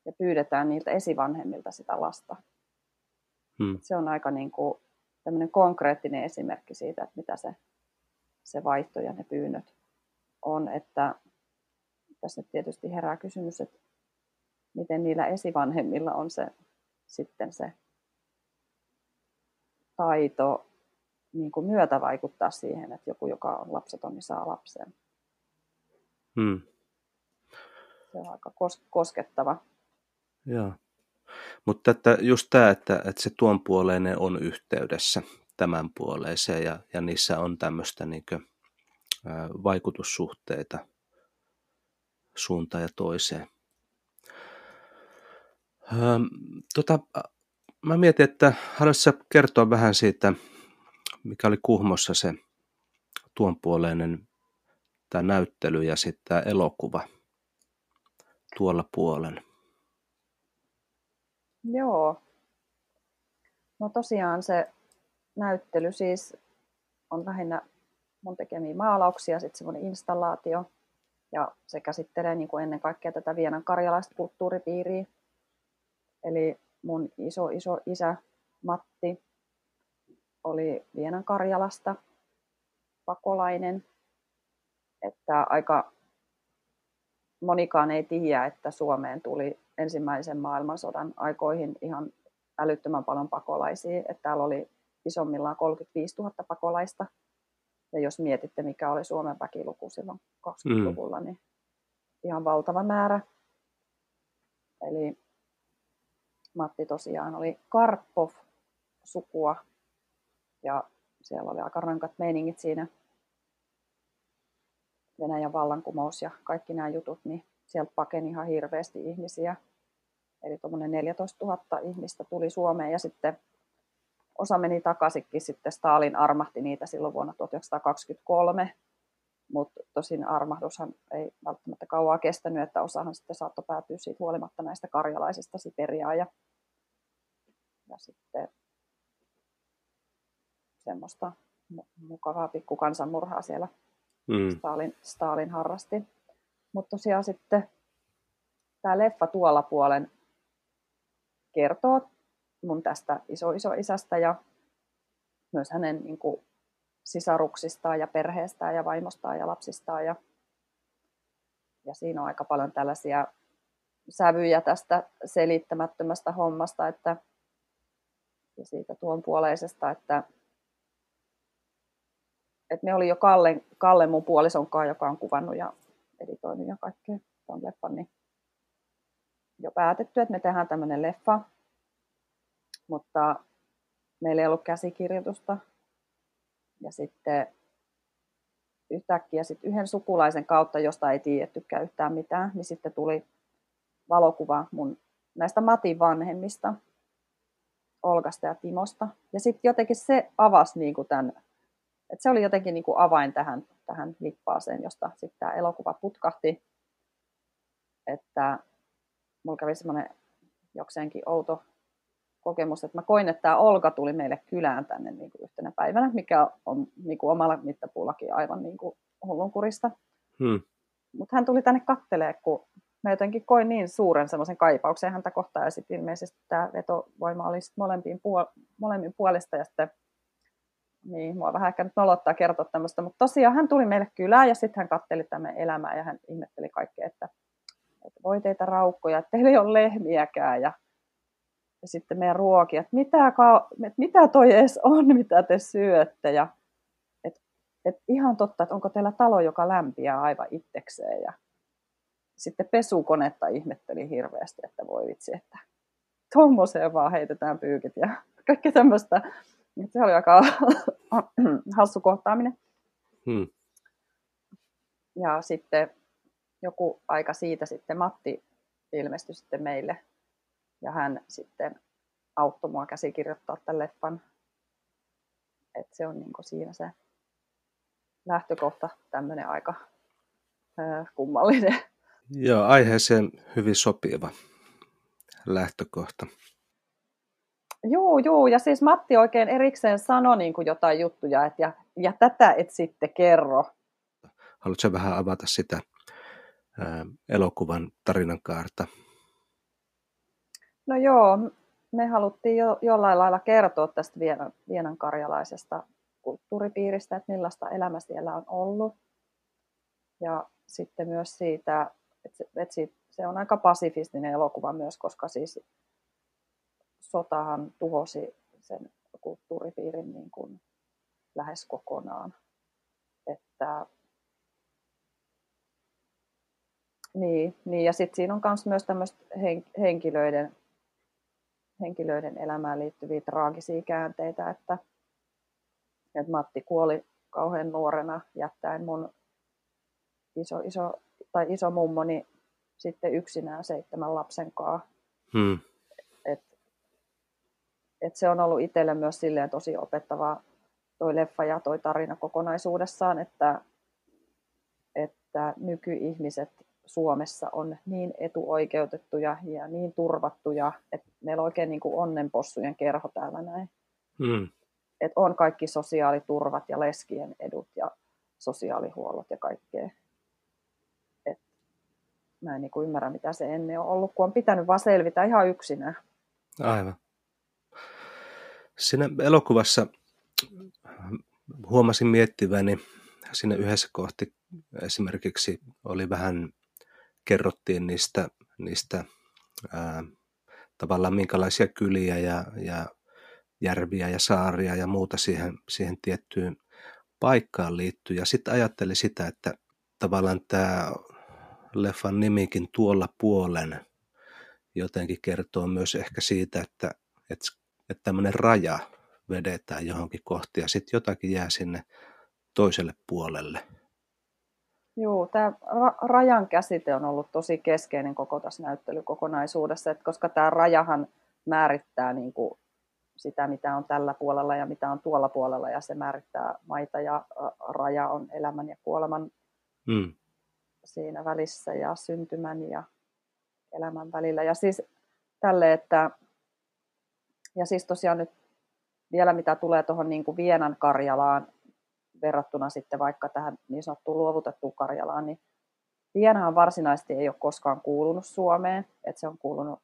ja pyydetään niiltä esivanhemmilta sitä lasta. Se on aika niin kuin tämmöinen konkreettinen esimerkki siitä, että mitä se vaihto ja ne pyynnöt on. Että tässä tietysti herää kysymys, että miten niillä esivanhemmilla on se taito niin kuin myötävaikuttaa siihen, että joku, joka on lapseton, niin saa lapsen. Hmm. Se on aika koskettava. Joo. Mutta just tämä, että se tuon puoleinen on yhteydessä tämän puoleiseen ja niissä on tämmöistä niinkö vaikutussuhteita suuntaan ja toiseen. Mä mietin, että haluaisitko kertoa vähän siitä, mikä oli Kuhmossa se tuonpuoleinen tämä näyttely ja sitten tämä elokuva tuolla puolen. Joo. No tosiaan se näyttely siis on lähinnä mun tekemiä maalauksia, sitten semmoinen installaatio ja se käsittelee niin kuin ennen kaikkea tätä vienankarjalaista kulttuuripiiriä. Eli mun iso isä Matti oli Vienankarjalasta pakolainen, että aika monikaan ei tiedä, että Suomeen tuli ensimmäisen maailmansodan aikoihin ihan älyttömän paljon pakolaisia, että täällä oli isommillaan 35 000 pakolaista. Ja jos mietitte, mikä oli Suomen väkiluku silloin 20-luvulla, niin ihan valtava määrä. Eli Matti tosiaan oli Karpov-sukua ja siellä oli aika rankat meiningit siinä. Venäjän vallankumous ja kaikki nämä jutut, niin sieltä pakeni ihan hirveästi ihmisiä. Eli tuommoinen 14 000 ihmistä tuli Suomeen ja sitten osa meni takaisinkin. Sitten Stalin armahti niitä silloin vuonna 1923, mutta tosin armahdushan ei välttämättä kauaa kestänyt, että osahan sitten saattoi päätyä siitä huolimatta näistä karjalaisista Siperiaan ja sitten semmoista mukavaa pikkukansanmurhaa siellä Stalin harrasti. Mutta tosiaan sitten tämä leffa tuolla puolen kertoo mun tästä isoisästä ja myös hänen niin kuin sisaruksistaan ja perheestään ja vaimostaan ja lapsistaan. Ja siinä on aika paljon tällaisia sävyjä tästä selittämättömästä hommasta että, ja siitä tuonpuoleisesta, että me oli jo Kalle mun puolisonkaan, joka on kuvannut ja editoinut ja kaikkea tuon leffan, niin jo päätetty, että me tehdään tämmöinen leffa, mutta meillä ei ollut käsikirjoitusta. Ja sitten yhtäkkiä yhden sukulaisen kautta, josta ei tiedettykään yhtään mitään, niin sitten tuli valokuva mun näistä Matin vanhemmista, Olgasta ja Timosta. Ja sitten jotenkin se avasi niin kuin tämän, että se oli jotenkin niin kuin avain tähän lippaaseen, josta sitten tämä elokuva putkahti. Että mulla kävi semmoinen jokseenkin outo kokemus, että mä koin, että tämä Olga tuli meille kylään tänne niin kuin yhtenä päivänä, mikä on niin kuin omalla mittapuullakin aivan niin kuin hullunkurista. Mutta hän tuli tänne kattelemaan, kun mä jotenkin koin niin suuren semmoisen kaipauksen häntä kohtaan, ja sitten ilmeisesti tämä vetovoima oli molemmin puolesta, ja sitten niin, mua vähän ehkä nyt nolottaa kertoa tämmöistä, mutta tosiaan hän tuli meille kylään, ja sitten hän katteli tämän elämää, ja hän ihmetteli kaikkea, että voi teitä raukkoja, että teillä ei ole lehmiäkään, ja sitten meidän ruokia, että mitä toi edes on, mitä te syötte. Ja, et ihan totta, että onko teillä talo, joka lämpiää aivan itsekseen. Ja sitten pesukonetta ihmetteli hirveästi, että voi vitsi, että tuommoiseen vaan heitetään pyykit ja kaikki tämmöistä. Se oli aika hassu kohtaaminen. Ja sitten joku aika siitä sitten Matti ilmestyi sitten meille. Ja hän sitten auttoi mua käsikirjoittaa tämän leffan. Että se on niin kuin siinä se lähtökohta, tämmöinen aika kummallinen. Joo, aiheeseen hyvin sopiva lähtökohta. Joo, ja siis Matti oikein erikseen sanoi niin kuin jotain juttuja, että ja tätä et sitten kerro. Haluatko vähän avata sitä elokuvan tarinankaarta? No joo, me haluttiin jollain lailla kertoa tästä vienankarjalaisesta kulttuuripiiristä, että millaista elämä siellä on ollut. Ja sitten myös siitä, että se on aika pasifistinen elokuva myös, koska siis sotahan tuhosi sen kulttuuripiirin niin kuin lähes kokonaan. Että niin, ja sitten siinä on myös tämmöistä henkilöiden elämään liittyviä traagisia käänteitä, että Matti kuoli kauhean nuorena jättäen mun iso mummoni sitten yksinään 7 lapsen kaa. Et se on ollut itselle myös silleen tosi opettavaa toi leffa ja toi tarina kokonaisuudessaan, että nykyihmiset Suomessa on niin etuoikeutettuja ja niin turvattuja, että meillä on oikein niin kuin onnenpossujen kerho täällä näin. Että on kaikki sosiaaliturvat ja leskien edut ja sosiaalihuollot ja kaikkea. Et mä en niin kuin ymmärrä, mitä se ennen on ollut, kun on pitänyt vaan selvitä ihan yksinään. Aivan. Siinä elokuvassa huomasin miettiväni, siinä yhdessä kohti esimerkiksi oli vähän, kerrottiin niistä tavallaan minkälaisia kyliä ja järviä ja saaria ja muuta siihen tiettyyn paikkaan liittyy. Ja sitten ajattelin sitä, että tavallaan tämä leffan nimikin tuolla puolen jotenkin kertoo myös ehkä siitä, että tämmöinen raja vedetään johonkin kohti ja sitten jotakin jää sinne toiselle puolelle. Joo, tämä rajan käsite on ollut tosi keskeinen koko tässä näyttelykokonaisuudessa, koska tämä rajahan määrittää niin kuin sitä, mitä on tällä puolella ja mitä on tuolla puolella, ja se määrittää maita, ja raja on elämän ja kuoleman siinä välissä ja syntymän ja elämän välillä. Ja siis tälle, että ja siis tosiaan nyt vielä mitä tulee tuohon niin kuin Vienankarjalaan verrattuna sitten vaikka tähän niin sanottuun luovutettuun Karjalaan, niin Vienahan varsinaisesti ei ole koskaan kuulunut Suomeen, että se on kuulunut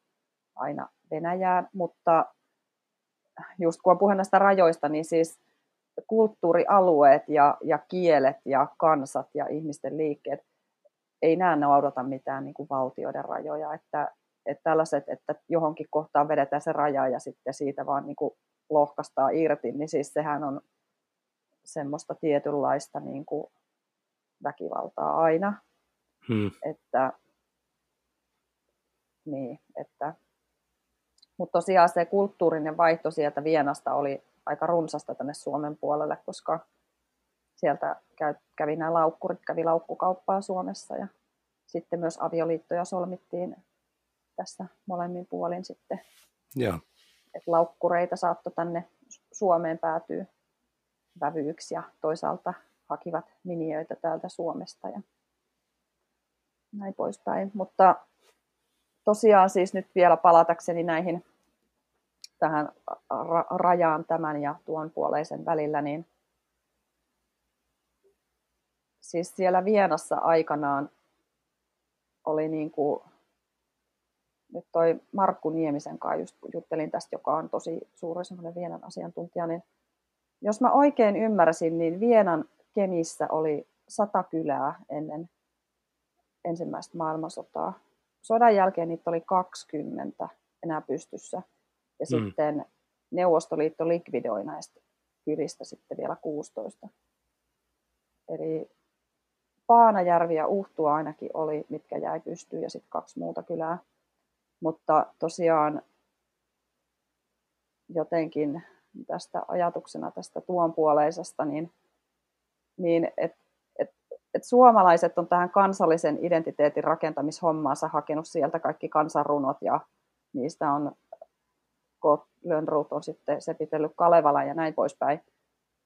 aina Venäjään, mutta just kun on puhe näistä rajoista, niin siis kulttuurialueet ja kielet ja kansat ja ihmisten liikkeet, ei nämä noudata mitään niin kuin valtioiden rajoja, että tällaiset, että johonkin kohtaan vedetään se raja ja sitten siitä vaan niin kuin lohkaistaan irti, niin siis sehän on semmoista tietynlaista niin kuin väkivaltaa aina, mutta tosiaan se kulttuurinen vaihto sieltä Vienasta oli aika runsasta tänne Suomen puolelle, koska sieltä kävi nämä laukkurit, kävi laukkukauppaa Suomessa ja sitten myös avioliittoja solmittiin tässä molemmin puolin sitten. Joo. Et laukkureita saattoi tänne Suomeen päätyä vävyyksi ja toisaalta hakivat miniöitä täältä Suomesta ja näin poispäin. Mutta tosiaan siis nyt vielä palatakseni näihin tähän rajaan tämän ja tuon puoleisen välillä, niin siis siellä Vienassa aikanaan oli niin kuin, nyt toi Markku Niemisen kanssa just juttelin tästä, joka on tosi suuri semmoinen Vienan asiantuntija, niin jos mä oikein ymmärsin, niin Vienan Kemissä oli 100 kylää ennen ensimmäistä maailmansotaa. Sodan jälkeen niitä oli 20 enää pystyssä. Ja sitten Neuvostoliitto likvidoi näistä kylistä sitten vielä 16. Eli Paanajärvi ja Uhtua ainakin oli, mitkä jäi pystyyn, ja sitten 2 muuta kylää. Mutta tosiaan jotenkin tästä ajatuksena tästä tuonpuoleisesta, niin että suomalaiset on tähän kansallisen identiteetin rakentamishommaansa hakenut sieltä kaikki kansanrunot, ja niistä on, kun Lönnrot on sitten sepitellyt Kalevalan ja näin poispäin.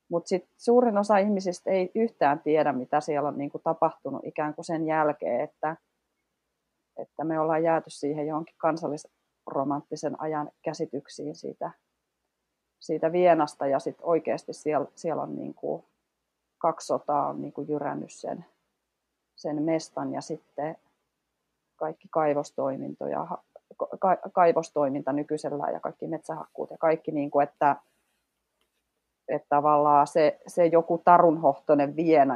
Mutta sitten suurin osa ihmisistä ei yhtään tiedä, mitä siellä on niinku tapahtunut ikään kuin sen jälkeen, että me ollaan jääty siihen johonkin kansallisromanttisen ajan käsityksiin siitä Vienasta, ja sitten oikeasti siellä on niinku 2 sotaa on niinku jyrännyt sen mestan, ja sitten kaikki kaivostoiminta nykyisellään ja kaikki metsähakkuut ja kaikki niinku, että tavallaan se joku tarunhohtoinen Viena,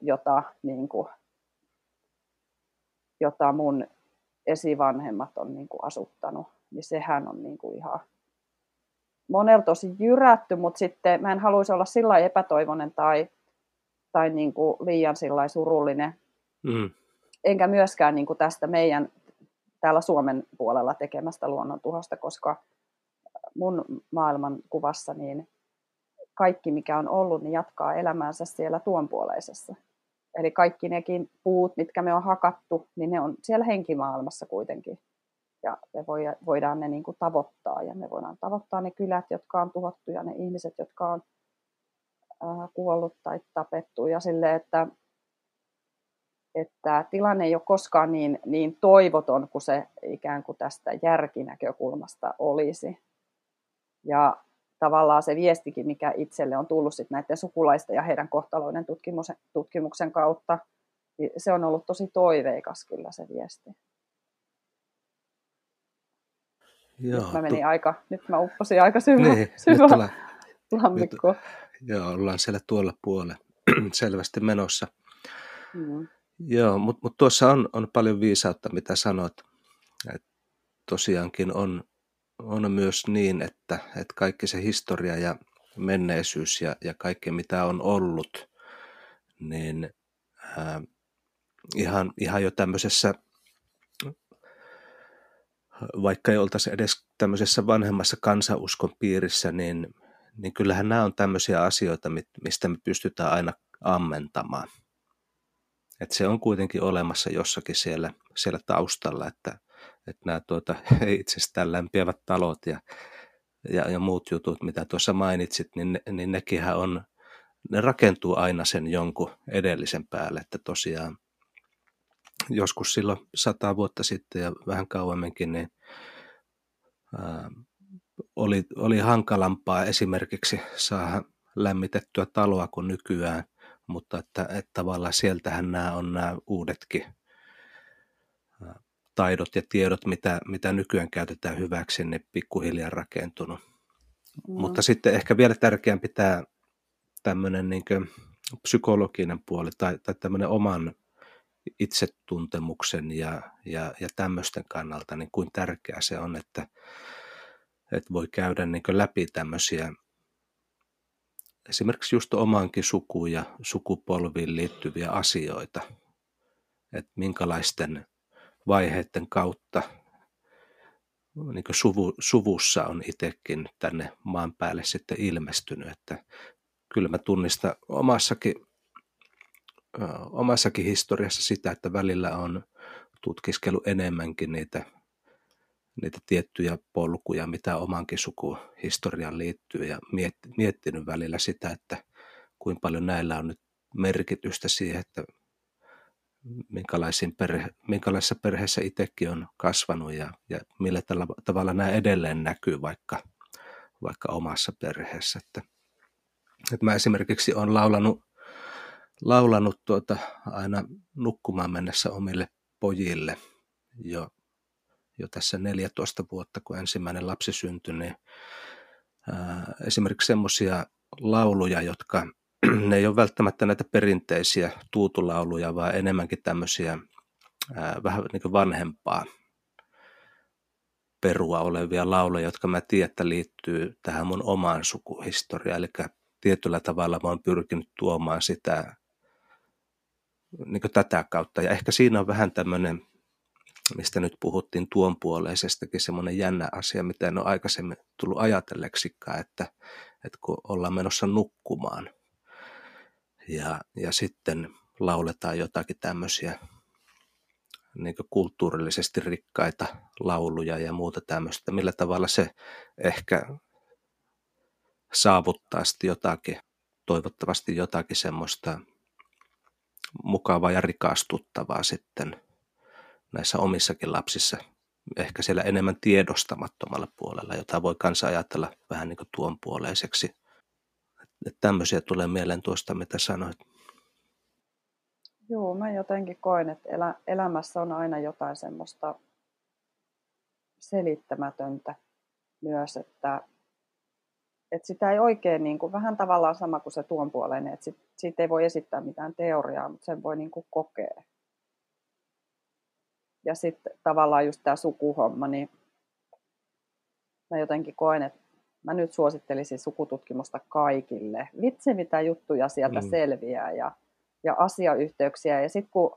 jota niinku, jota mun esivanhemmat on niinku asuttanut, niin sehän on niinku ihan monelta osin jyrätty, mutta sitten mä en haluaisi olla sillä epätoivoinen tai niin kuin liian sillä surullinen. Mm. Enkä myöskään niin kuin tästä meidän täällä Suomen puolella tekemästä luonnontuhosta, koska mun maailmankuvassa niin kaikki, mikä on ollut, niin jatkaa elämäänsä siellä tuonpuoleisessa. Eli kaikki nekin puut, mitkä me on hakattu, niin ne on siellä henkimaailmassa kuitenkin. Ja me voidaan ne niin kuin tavoittaa. Ja me voidaan tavoittaa ne kylät, jotka on tuhottu, ja ne ihmiset, jotka on kuollut tai tapettu. Ja silleen, että tilanne ei ole koskaan niin toivoton kuin se ikään kuin tästä järkinäkökulmasta olisi. Ja tavallaan se viestikin, mikä itselle on tullut sit näiden sukulaisten ja heidän kohtaloiden tutkimuksen kautta, niin se on ollut tosi toiveikas kyllä se viesti. Joo, nyt mä upposin aika syvään lammikkoon. Joo, ollaan siellä tuolla puolella selvästi menossa. Mm. Joo, mutta tuossa on paljon viisautta, mitä sanot. Et tosiaankin on myös niin, että kaikki se historia ja menneisyys ja kaikki, mitä on ollut, niin ihan jo tämmöisessä, vaikka ei oltaisi edes tämmöisessä vanhemmassa kansanuskon piirissä, niin kyllähän nämä on tämmöisiä asioita, mistä me pystytään aina ammentamaan. Että se on kuitenkin olemassa jossakin siellä taustalla, että nämä itsestään lämpiävät talot ja muut jutut, mitä tuossa mainitsit, niin nekinhän ne rakentuu aina sen jonkun edellisen päälle, että tosiaan joskus silloin 100 vuotta sitten ja vähän kauemminkin, niin oli hankalampaa esimerkiksi saada lämmitettyä taloa kuin nykyään, mutta että tavallaan sieltähän nämä on nämä uudetkin taidot ja tiedot, mitä nykyään käytetään hyväksi, ne pikkuhiljaa rakentunut. Mm. Mutta sitten ehkä vielä tärkeämpi tämä tämmöinen niin kuin psykologinen puoli tai tämmöinen oman itsetuntemuksen ja tämmöisten kannalta, niin kuin tärkeää se on, että voi käydä niin kuin läpi tämmöisiä esimerkiksi just omaankin sukuun ja sukupolviin liittyviä asioita, että minkälaisten vaiheiden kautta niin kuin suvussa on itsekin tänne maan päälle sitten ilmestynyt, että kyllä mä tunnistan omassakin historiassa sitä, että välillä on tutkiskellut enemmänkin niitä tiettyjä polkuja, mitä omankin sukuhistoriaan liittyy, ja miettinyt välillä sitä, että kuinka paljon näillä on nyt merkitystä siihen, että minkälaisessa perheessä itsekin on kasvanut ja millä tavalla nämä edelleen näkyy vaikka omassa perheessä. Että mä esimerkiksi olen laulanut aina nukkumaan mennessä omille pojille jo tässä 14 vuotta, kun ensimmäinen lapsi syntyi, niin esimerkiksi semmoisia lauluja, jotka ne ei ole välttämättä näitä perinteisiä tuutulauluja, vaan enemmänkin tämmöisiä vähän niin kuin vanhempaa perua olevia lauloja, jotka mä tiedän, että liittyy tähän mun omaan sukuhistoriaan. Eli tietyllä tavalla mä oon pyrkinyt tuomaan sitä niin kuin tätä kautta. Ja ehkä siinä on vähän tämmöinen, mistä nyt puhuttiin tuonpuoleisestakin, semmoinen jännä asia, mitä en ole aikaisemmin tullut ajatelleksikaan, että kun ollaan menossa nukkumaan, ja sitten lauletaan jotakin tämmöisiä niin kuin kulttuurillisesti rikkaita lauluja ja muuta tämmöistä. Millä tavalla se ehkä saavuttaa sitten jotakin, toivottavasti jotakin semmoista mukavaa ja rikastuttavaa sitten näissä omissakin lapsissa. Ehkä siellä enemmän tiedostamattomalla puolella, jota voi kanssa ajatella vähän niin kuin tuonpuoleiseksi. Että tämmöisiä tulee mieleen tuosta, mitä sanoit. Joo, mä jotenkin koen, että elämässä on aina jotain semmoista selittämätöntä myös, että sitä ei oikein, niin kuin, vähän tavallaan sama kuin se tuonpuoleinen, että siitä ei voi esittää mitään teoriaa, mutta sen voi niin kuin kokea. Ja sitten tavallaan just tämä sukuhomma, niin mä jotenkin koen, että Mä nyt suosittelisin sukututkimusta kaikille. Vitsi mitä juttuja sieltä selviää ja asiayhteyksiä. Ja sitten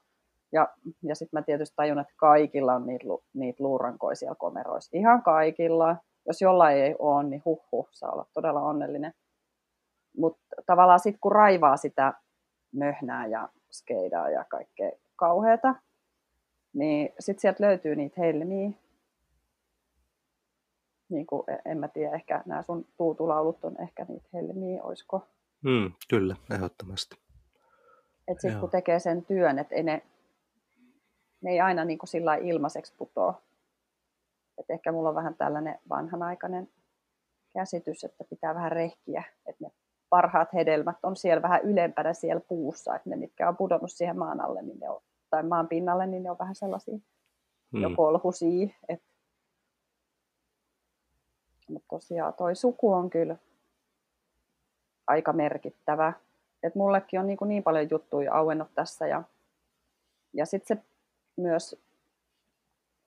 sit mä tietysti tajun, että kaikilla on niitä luurankoja siellä komeroissa. Ihan kaikilla. Jos jollain ei ole, niin huhhuh, saa olla todella onnellinen. Mutta tavallaan sitten kun raivaa sitä möhnää ja skeidaa ja kaikkea kauheata, niin sitten sieltä löytyy niitä helmiä. Niin kuin, en mä tiedä, ehkä nämä sun tuutulaulut on ehkä niitä helmiä, olisiko? Kyllä, ehdottomasti. Että sitten kun tekee sen työn, että ne ei aina niin kuin sillä lailla ilmaiseksi putoa. Että ehkä mulla on vähän tällainen vanhanaikainen käsitys, että pitää vähän rehkiä, että ne parhaat hedelmät on siellä vähän ylempänä siellä puussa, että ne mitkä on pudonnut siihen maan alle niin ne on, tai maan pinnalle, niin ne on vähän sellaisia jo kolhusia. Mutta tosiaan toi suku on kyllä aika merkittävä. Et mullekin on niin paljon juttuja auennut tässä ja sitten se myös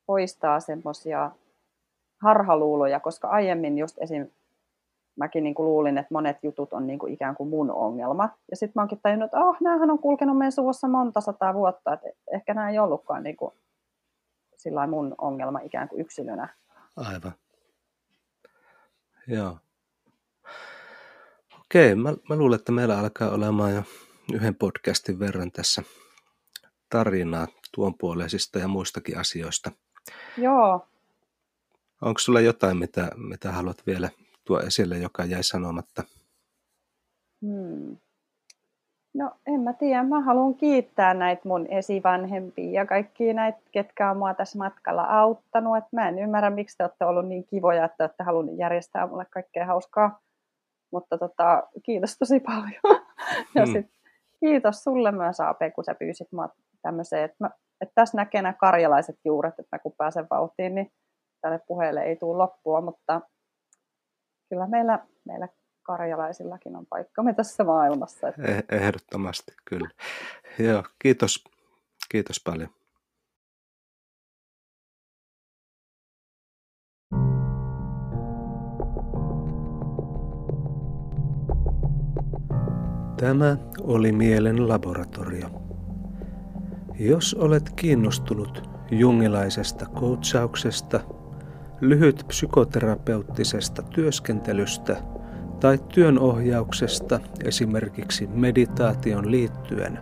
poistaa semmoisia harhaluuloja, koska aiemmin just esim. Mäkin luulin, että monet jutut on ikään kuin mun ongelma. Ja sitten mä oonkin tajunnut, että näähän on kulkenut meidän suvussa monta sataa vuotta, että ehkä nämä ei ollutkaan sillain mun ongelma ikään kuin yksilönä. Aivan. Joo. Okei, mä luulen, että meillä alkaa olemaan jo yhden podcastin verran tässä tarinaa tuon puoleisista ja muistakin asioista. Joo. Onko sulla jotain, mitä haluat vielä tuo esille, joka jäi sanomatta? No en mä tiedä, mä haluan kiittää näitä mun esivanhempia ja kaikkia näitä, ketkä on mua tässä matkalla auttanut. Et mä en ymmärrä, miksi te olette ollut niin kivoja, että olette halunnut järjestää mulle kaikkea hauskaa. Mutta kiitos tosi paljon. Ja sit, kiitos sulle myös, Ape, kun sä pyysit mua tämmöiseen. Että tässä näkee nämä karjalaiset juuret, että mä kun pääsen vauhtiin, niin tälle puheelle ei tule loppua, mutta kyllä meillä karjalaisillakin on paikkamme tässä maailmassa. Ehdottomasti, kyllä. Joo, kiitos. Kiitos paljon. Tämä oli Mielen laboratorio. Jos olet kiinnostunut jungilaisesta coachauksesta, lyhyt psykoterapeuttisesta työskentelystä tai työnohjauksesta esimerkiksi meditaation liittyen,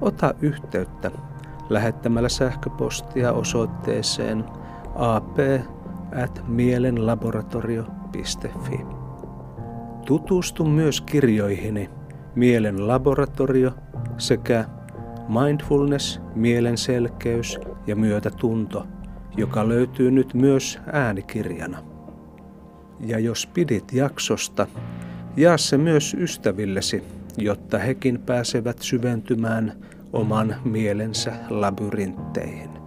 ota yhteyttä lähettämällä sähköpostia osoitteeseen ap@mielenlaboratorio.fi. Tutustu myös kirjoihini Mielen laboratorio sekä Mindfulness, mielenselkeys ja myötätunto, joka löytyy nyt myös äänikirjana. Ja jos pidit jaksosta, jaa se myös ystävillesi, jotta hekin pääsevät syventymään oman mielensä labyrintteihin.